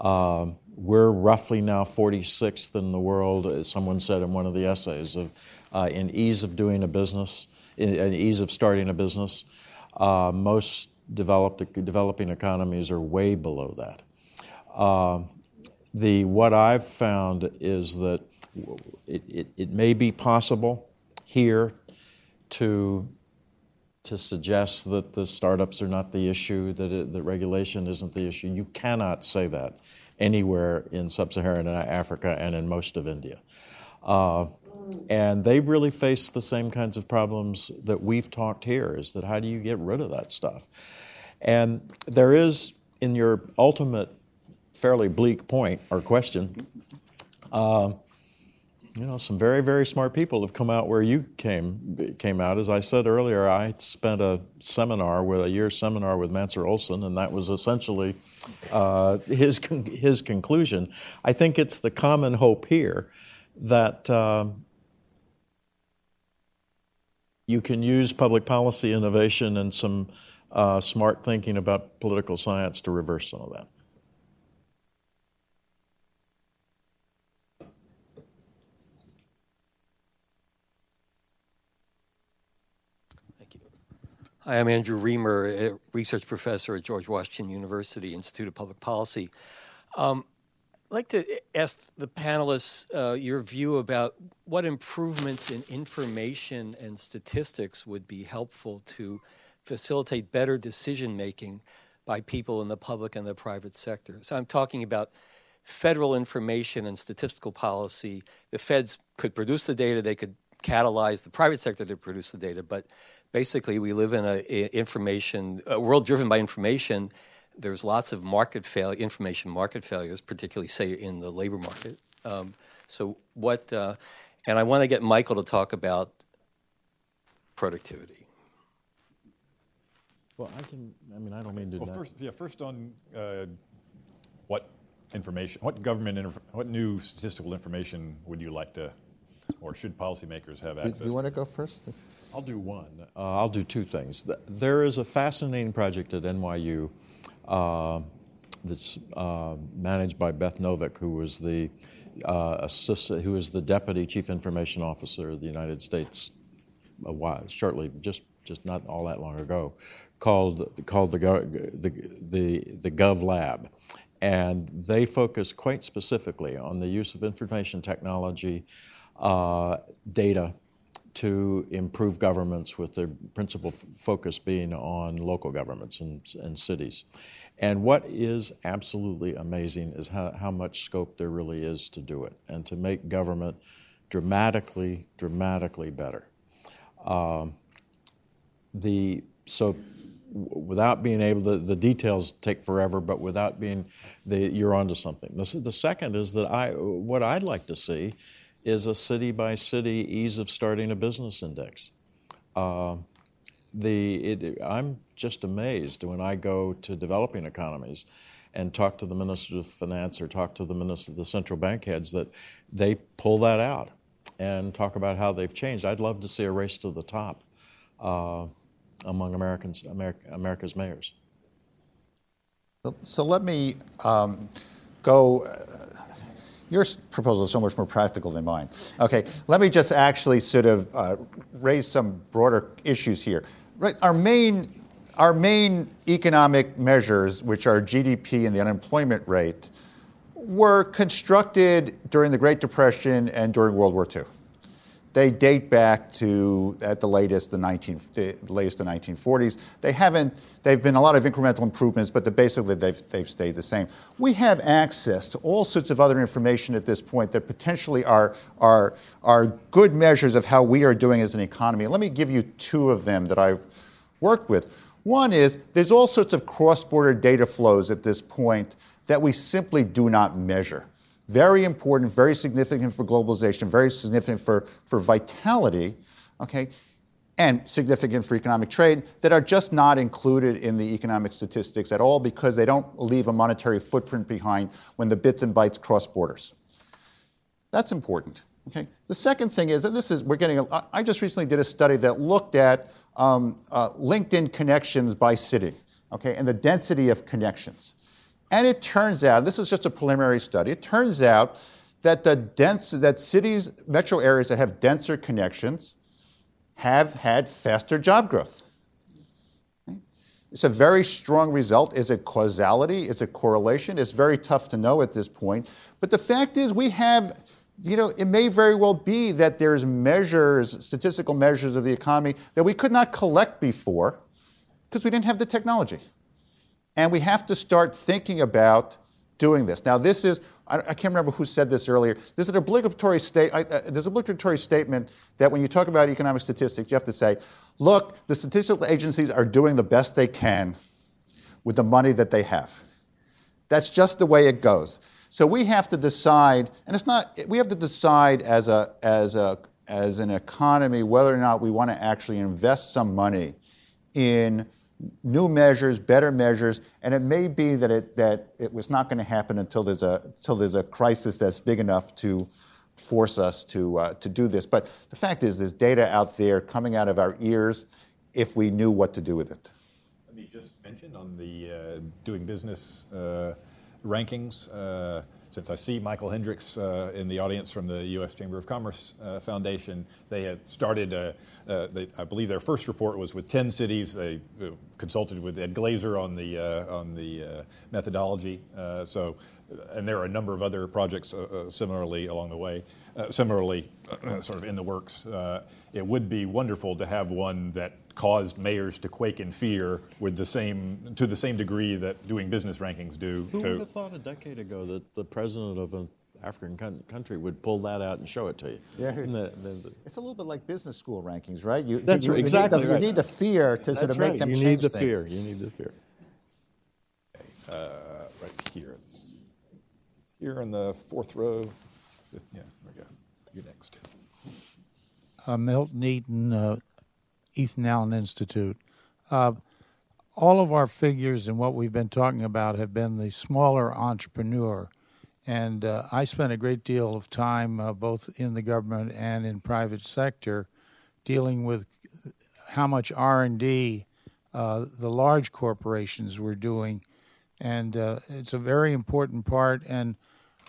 We're roughly now 46th in the world, as someone said in one of the essays, in ease of doing a business, in ease of starting a business. Most developing economies are way below that. What I've found is that it may be possible here to suggest that the startups are not the issue, that regulation isn't the issue. You cannot say that anywhere in sub-Saharan Africa and in most of India. And they really face the same kinds of problems that we've talked here, is that how do you get rid of that stuff? And there is, in your ultimate fairly bleak point or question, some very, very smart people have come out where you came out. As I said earlier, I spent a year seminar with Mancur Olson, and that was essentially his conclusion. I think it's the common hope here that you can use public policy innovation and some smart thinking about political science to reverse some of that. Hi, I'm Andrew Reamer, a research professor at George Washington University Institute of Public Policy. I'd like to ask the panelists your view about what improvements in information and statistics would be helpful to facilitate better decision-making by people in the public and the private sector. So I'm talking about federal information and statistical policy. The feds could produce the data. They could catalyze the private sector to produce the data, but basically, we live in a world driven by information. There's lots of information market failures, particularly, say, in the labor market. And I want to get Michael to talk about productivity. Well, I don't mean to do that. Well, first on what new statistical information would you like to or should policymakers have access? Do you want to go first? I'll do one. I'll do two things. There is a fascinating project at NYU that's managed by Beth Novick, who was the who is the Deputy Chief Information Officer of the United States a while, shortly, just not all that long ago, called the Gov Lab. And they focus quite specifically on the use of information technology data to improve governments, with their principal focus being on local governments and cities. And what is absolutely amazing is how much scope there really is to do it and to make government dramatically, dramatically better. Without being able to, the details take forever, but without being, you're onto something. The second is that what I'd like to see is a city-by-city ease of starting a business index. I'm just amazed when I go to developing economies and talk to the Minister of Finance or talk to the Minister of the Central Bank heads, that they pull that out and talk about how they've changed. I'd love to see a race to the top among America's mayors. So let me go. Your proposal is so much more practical than mine. Okay, let me just actually sort of raise some broader issues here. Right, our main economic measures, which are GDP and the unemployment rate, were constructed during the Great Depression and during World War II. They date back to, at the latest, the 1940s. They've been a lot of incremental improvements, but basically they've stayed the same. We have access to all sorts of other information at this point that potentially are good measures of how we are doing as an economy. Let me give you two of them that I've worked with. One is there's all sorts of cross-border data flows at this point that we simply do not measure. Very important, very significant for globalization, very significant for vitality, okay, and significant for economic trade, that are just not included in the economic statistics at all because they don't leave a monetary footprint behind when the bits and bytes cross borders. That's important, okay? The second thing is, and this is, I just recently did a study that looked at LinkedIn connections by city, okay, and the density of connections. And it turns out, this is just a preliminary study, it turns out that that cities, metro areas that have denser connections have had faster job growth. Okay. It's a very strong result. Is it causality? Is it correlation? It's very tough to know at this point. But the fact is we have, it may very well be that there's measures, statistical measures of the economy that we could not collect before because we didn't have the technology. And we have to start thinking about doing this. Now, this is, I can't remember who said this earlier, there's an obligatory statement that when you talk about economic statistics, you have to say, look, the statistical agencies are doing the best they can with the money that they have. That's just the way it goes. So we have to decide, and it's not, we have to decide as an economy whether or not we want to actually invest some money in new measures, better measures, and it may be that it was not going to happen until there's a crisis that's big enough to force us to do this. But the fact is, there's data out there coming out of our ears if we knew what to do with it. Let me just mention on the doing business rankings, since I see Michael Hendricks in the audience from the U.S. Chamber of Commerce Foundation, they had started, I believe their first report was with 10 cities. They consulted with Ed Glaeser on the methodology. And there are a number of other projects similarly along the way, sort of in the works. It would be wonderful to have one that caused mayors to quake in fear to the same degree that doing business rankings do. Who would have thought a decade ago that the president of an African country would pull that out and show it to you? Yeah, it's a little bit like business school rankings, right? You need the fear to sort of make them change things. You need the fear. Right here. It's here in the fourth row. Yeah, there we go. You're next. Milton Eaton, Ethan Allen Institute. All of our figures and what we've been talking about have been the smaller entrepreneur And I spent a great deal of time both in the government and in private sector dealing with how much R&D the large corporations were doing. And it's a very important part. And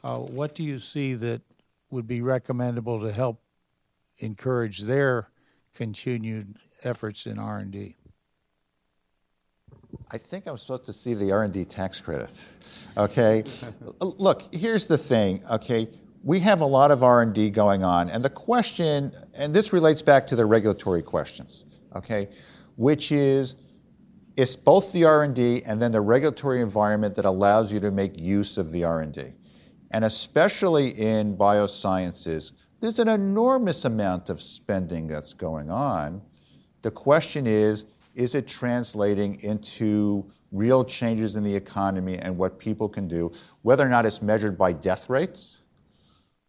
what do you see that would be recommendable to help encourage their continued efforts in R&D? I think I'm supposed to see the R&D tax credit, okay? Look, here's the thing, okay? We have a lot of R&D going on, and the question, and this relates back to the regulatory questions, okay, which is, it's both the R&D and then the regulatory environment that allows you to make use of the R&D. And especially in biosciences, there's an enormous amount of spending that's going on. The question is it translating into real changes in the economy and what people can do, whether or not it's measured by death rates,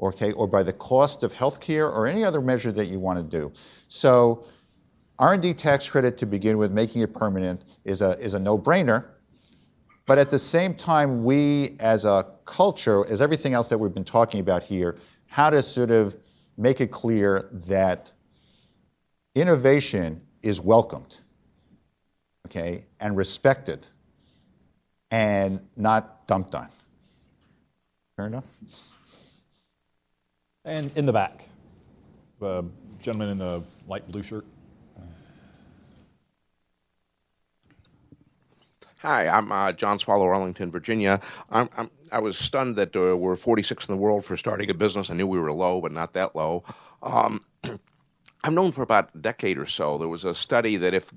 okay, or by the cost of healthcare or any other measure that you want to do. So R&D tax credit to begin with, making it permanent, is a no-brainer. But at the same time, we as a culture, as everything else that we've been talking about here, how to sort of make it clear that innovation is welcomed. Okay, and respected, and not dumped on. Fair enough. And in the back, gentleman in the light blue shirt. Hi, I'm John Swallow, Arlington, Virginia. I was stunned that we're 46th in the world for starting a business. I knew we were low, but not that low. I've known for about a decade or so. There was a study that if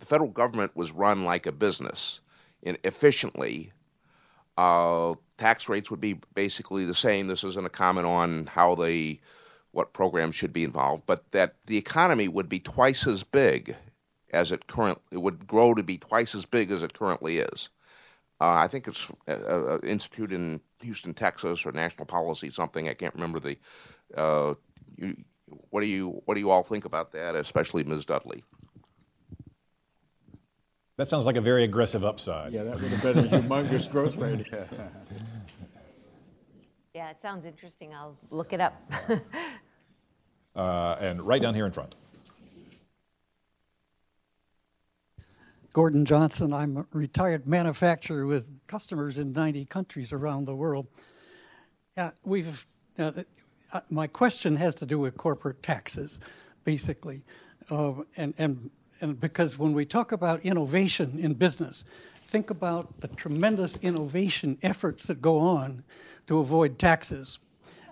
the federal government was run like a business efficiently, tax rates would be basically the same. This isn't a comment on how what programs should be involved, but that the economy would be twice as big as it would grow to be twice as big as it currently is. I think it's an institute in Houston, Texas, or National Policy something. I can't remember the. What do you all think about that, especially Ms. Dudley? That sounds like a very aggressive upside. Yeah, that would have been a humongous growth rate. Yeah, it sounds interesting. I'll look it up. And right down here in front. Gordon Johnson. I'm a retired manufacturer with customers in 90 countries around the world. My question has to do with corporate taxes, basically, and because when we talk about innovation in business, think about the tremendous innovation efforts that go on to avoid taxes.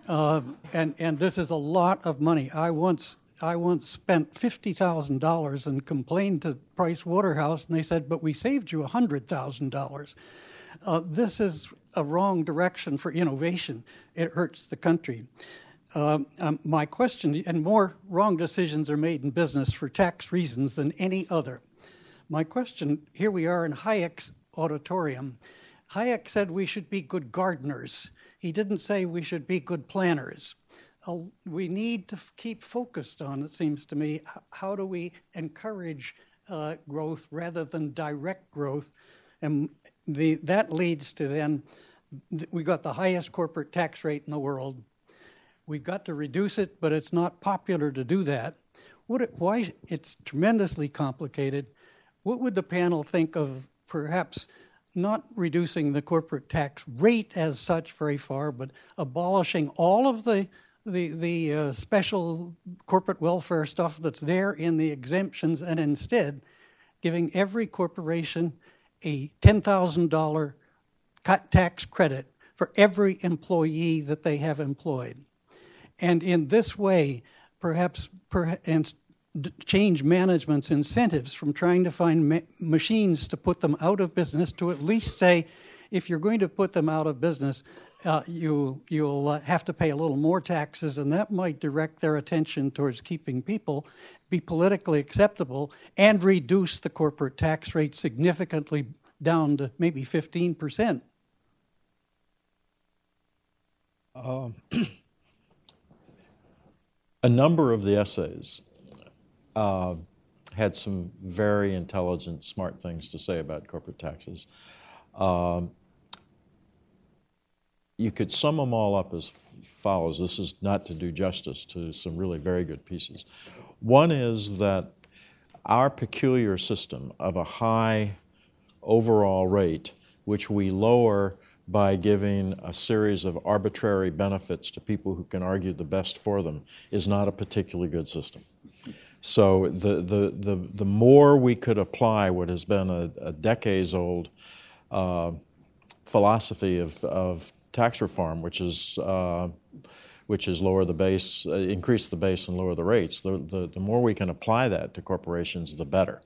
And this is a lot of money. I once spent $50,000 and complained to Price Waterhouse, and they said, but we saved you $100,000. This is a wrong direction for innovation. It hurts the country. My question, and more wrong decisions are made in business for tax reasons than any other. My question, here we are in Hayek's auditorium. Hayek said we should be good gardeners. He didn't say we should be good planners. We need to keep focused on, it seems to me, how do we encourage growth rather than direct growth? And that leads to then, we've got the highest corporate tax rate in the world. We've got to reduce it, but it's not popular to do that. Why it's tremendously complicated. What would the panel think of perhaps not reducing the corporate tax rate as such very far, but abolishing all of the special corporate welfare stuff that's there in the exemptions, and instead giving every corporation a $10,000 tax credit for every employee that they have employed? And in this way, perhaps change management's incentives from trying to find machines to put them out of business to at least say, if you're going to put them out of business, you'll have to pay a little more taxes, and that might direct their attention towards keeping people, be politically acceptable, and reduce the corporate tax rate significantly down to maybe 15%. A number of the essays had some very intelligent, smart things to say about corporate taxes. you could sum them all up as follows. This is not to do justice to some really very good pieces. One is that our peculiar system of a high overall rate, which we lower by giving a series of arbitrary benefits to people who can argue the best for them, is not a particularly good system. So the more we could apply what has been a decades-old philosophy of tax reform, which is lower the base, increase the base and lower the rates, the more we can apply that to corporations, the better,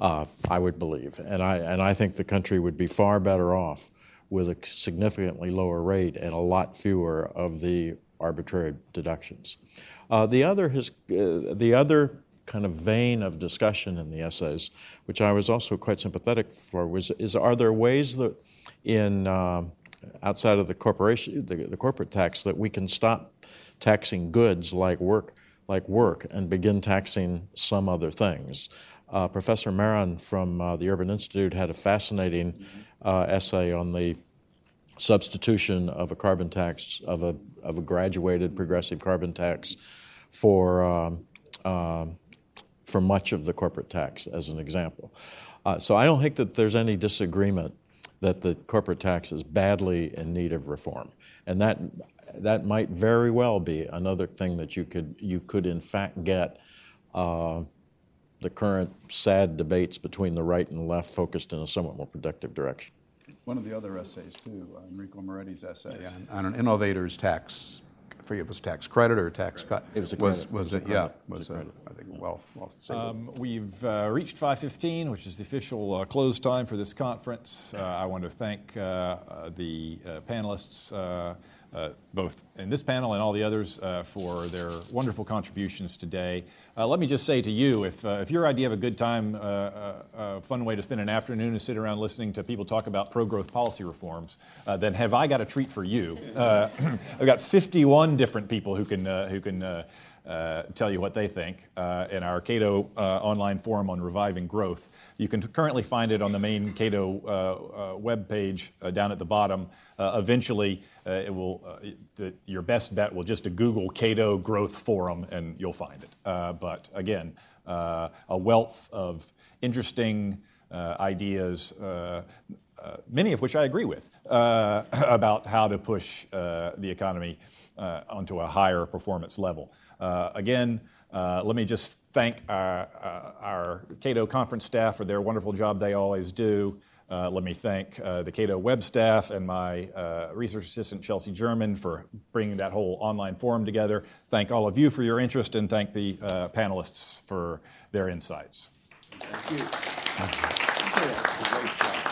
I would believe. And I think the country would be far better off with a significantly lower rate and a lot fewer of the arbitrary deductions. The other kind of vein of discussion in the essays, which I was also quite sympathetic for, is are there ways that in outside of the corporate tax, that we can stop taxing goods like work, and begin taxing some other things. Professor Marin from the Urban Institute had a fascinating essay on the substitution of a carbon tax, of a graduated progressive carbon tax for much of the corporate tax, as an example. So I don't think that there's any disagreement that the corporate tax is badly in need of reform, and that might very well be another thing that you could in fact get the current sad debates between the right and left focused in a somewhat more productive direction. One of the other essays too, Enrico Moretti's essay on an innovator's tax, I forget if it was tax credit or tax cut. It was a credit. We've reached 5:15, which is the official close time for this conference. I want to thank the panelists, both in this panel and all the others, for their wonderful contributions today. Let me just say to you, if your idea of a good time, a fun way to spend an afternoon is sit around listening to people talk about pro-growth policy reforms, then have I got a treat for you. I've got 51 different people who can tell you what they think in our Cato online forum on reviving growth. You can currently find it on the main Cato webpage down at the bottom. Eventually, it will. Your best bet will just to Google Cato Growth Forum, and you'll find it. But again, a wealth of interesting ideas. Many of which I agree with, about how to push the economy onto a higher performance level. Again, let me just thank our Cato conference staff for their wonderful job they always do. Let me thank the Cato web staff and my research assistant, Chelsea German, for bringing that whole online forum together. Thank all of you for your interest, and thank the panelists for their insights. Thank you. Thank you. Great job.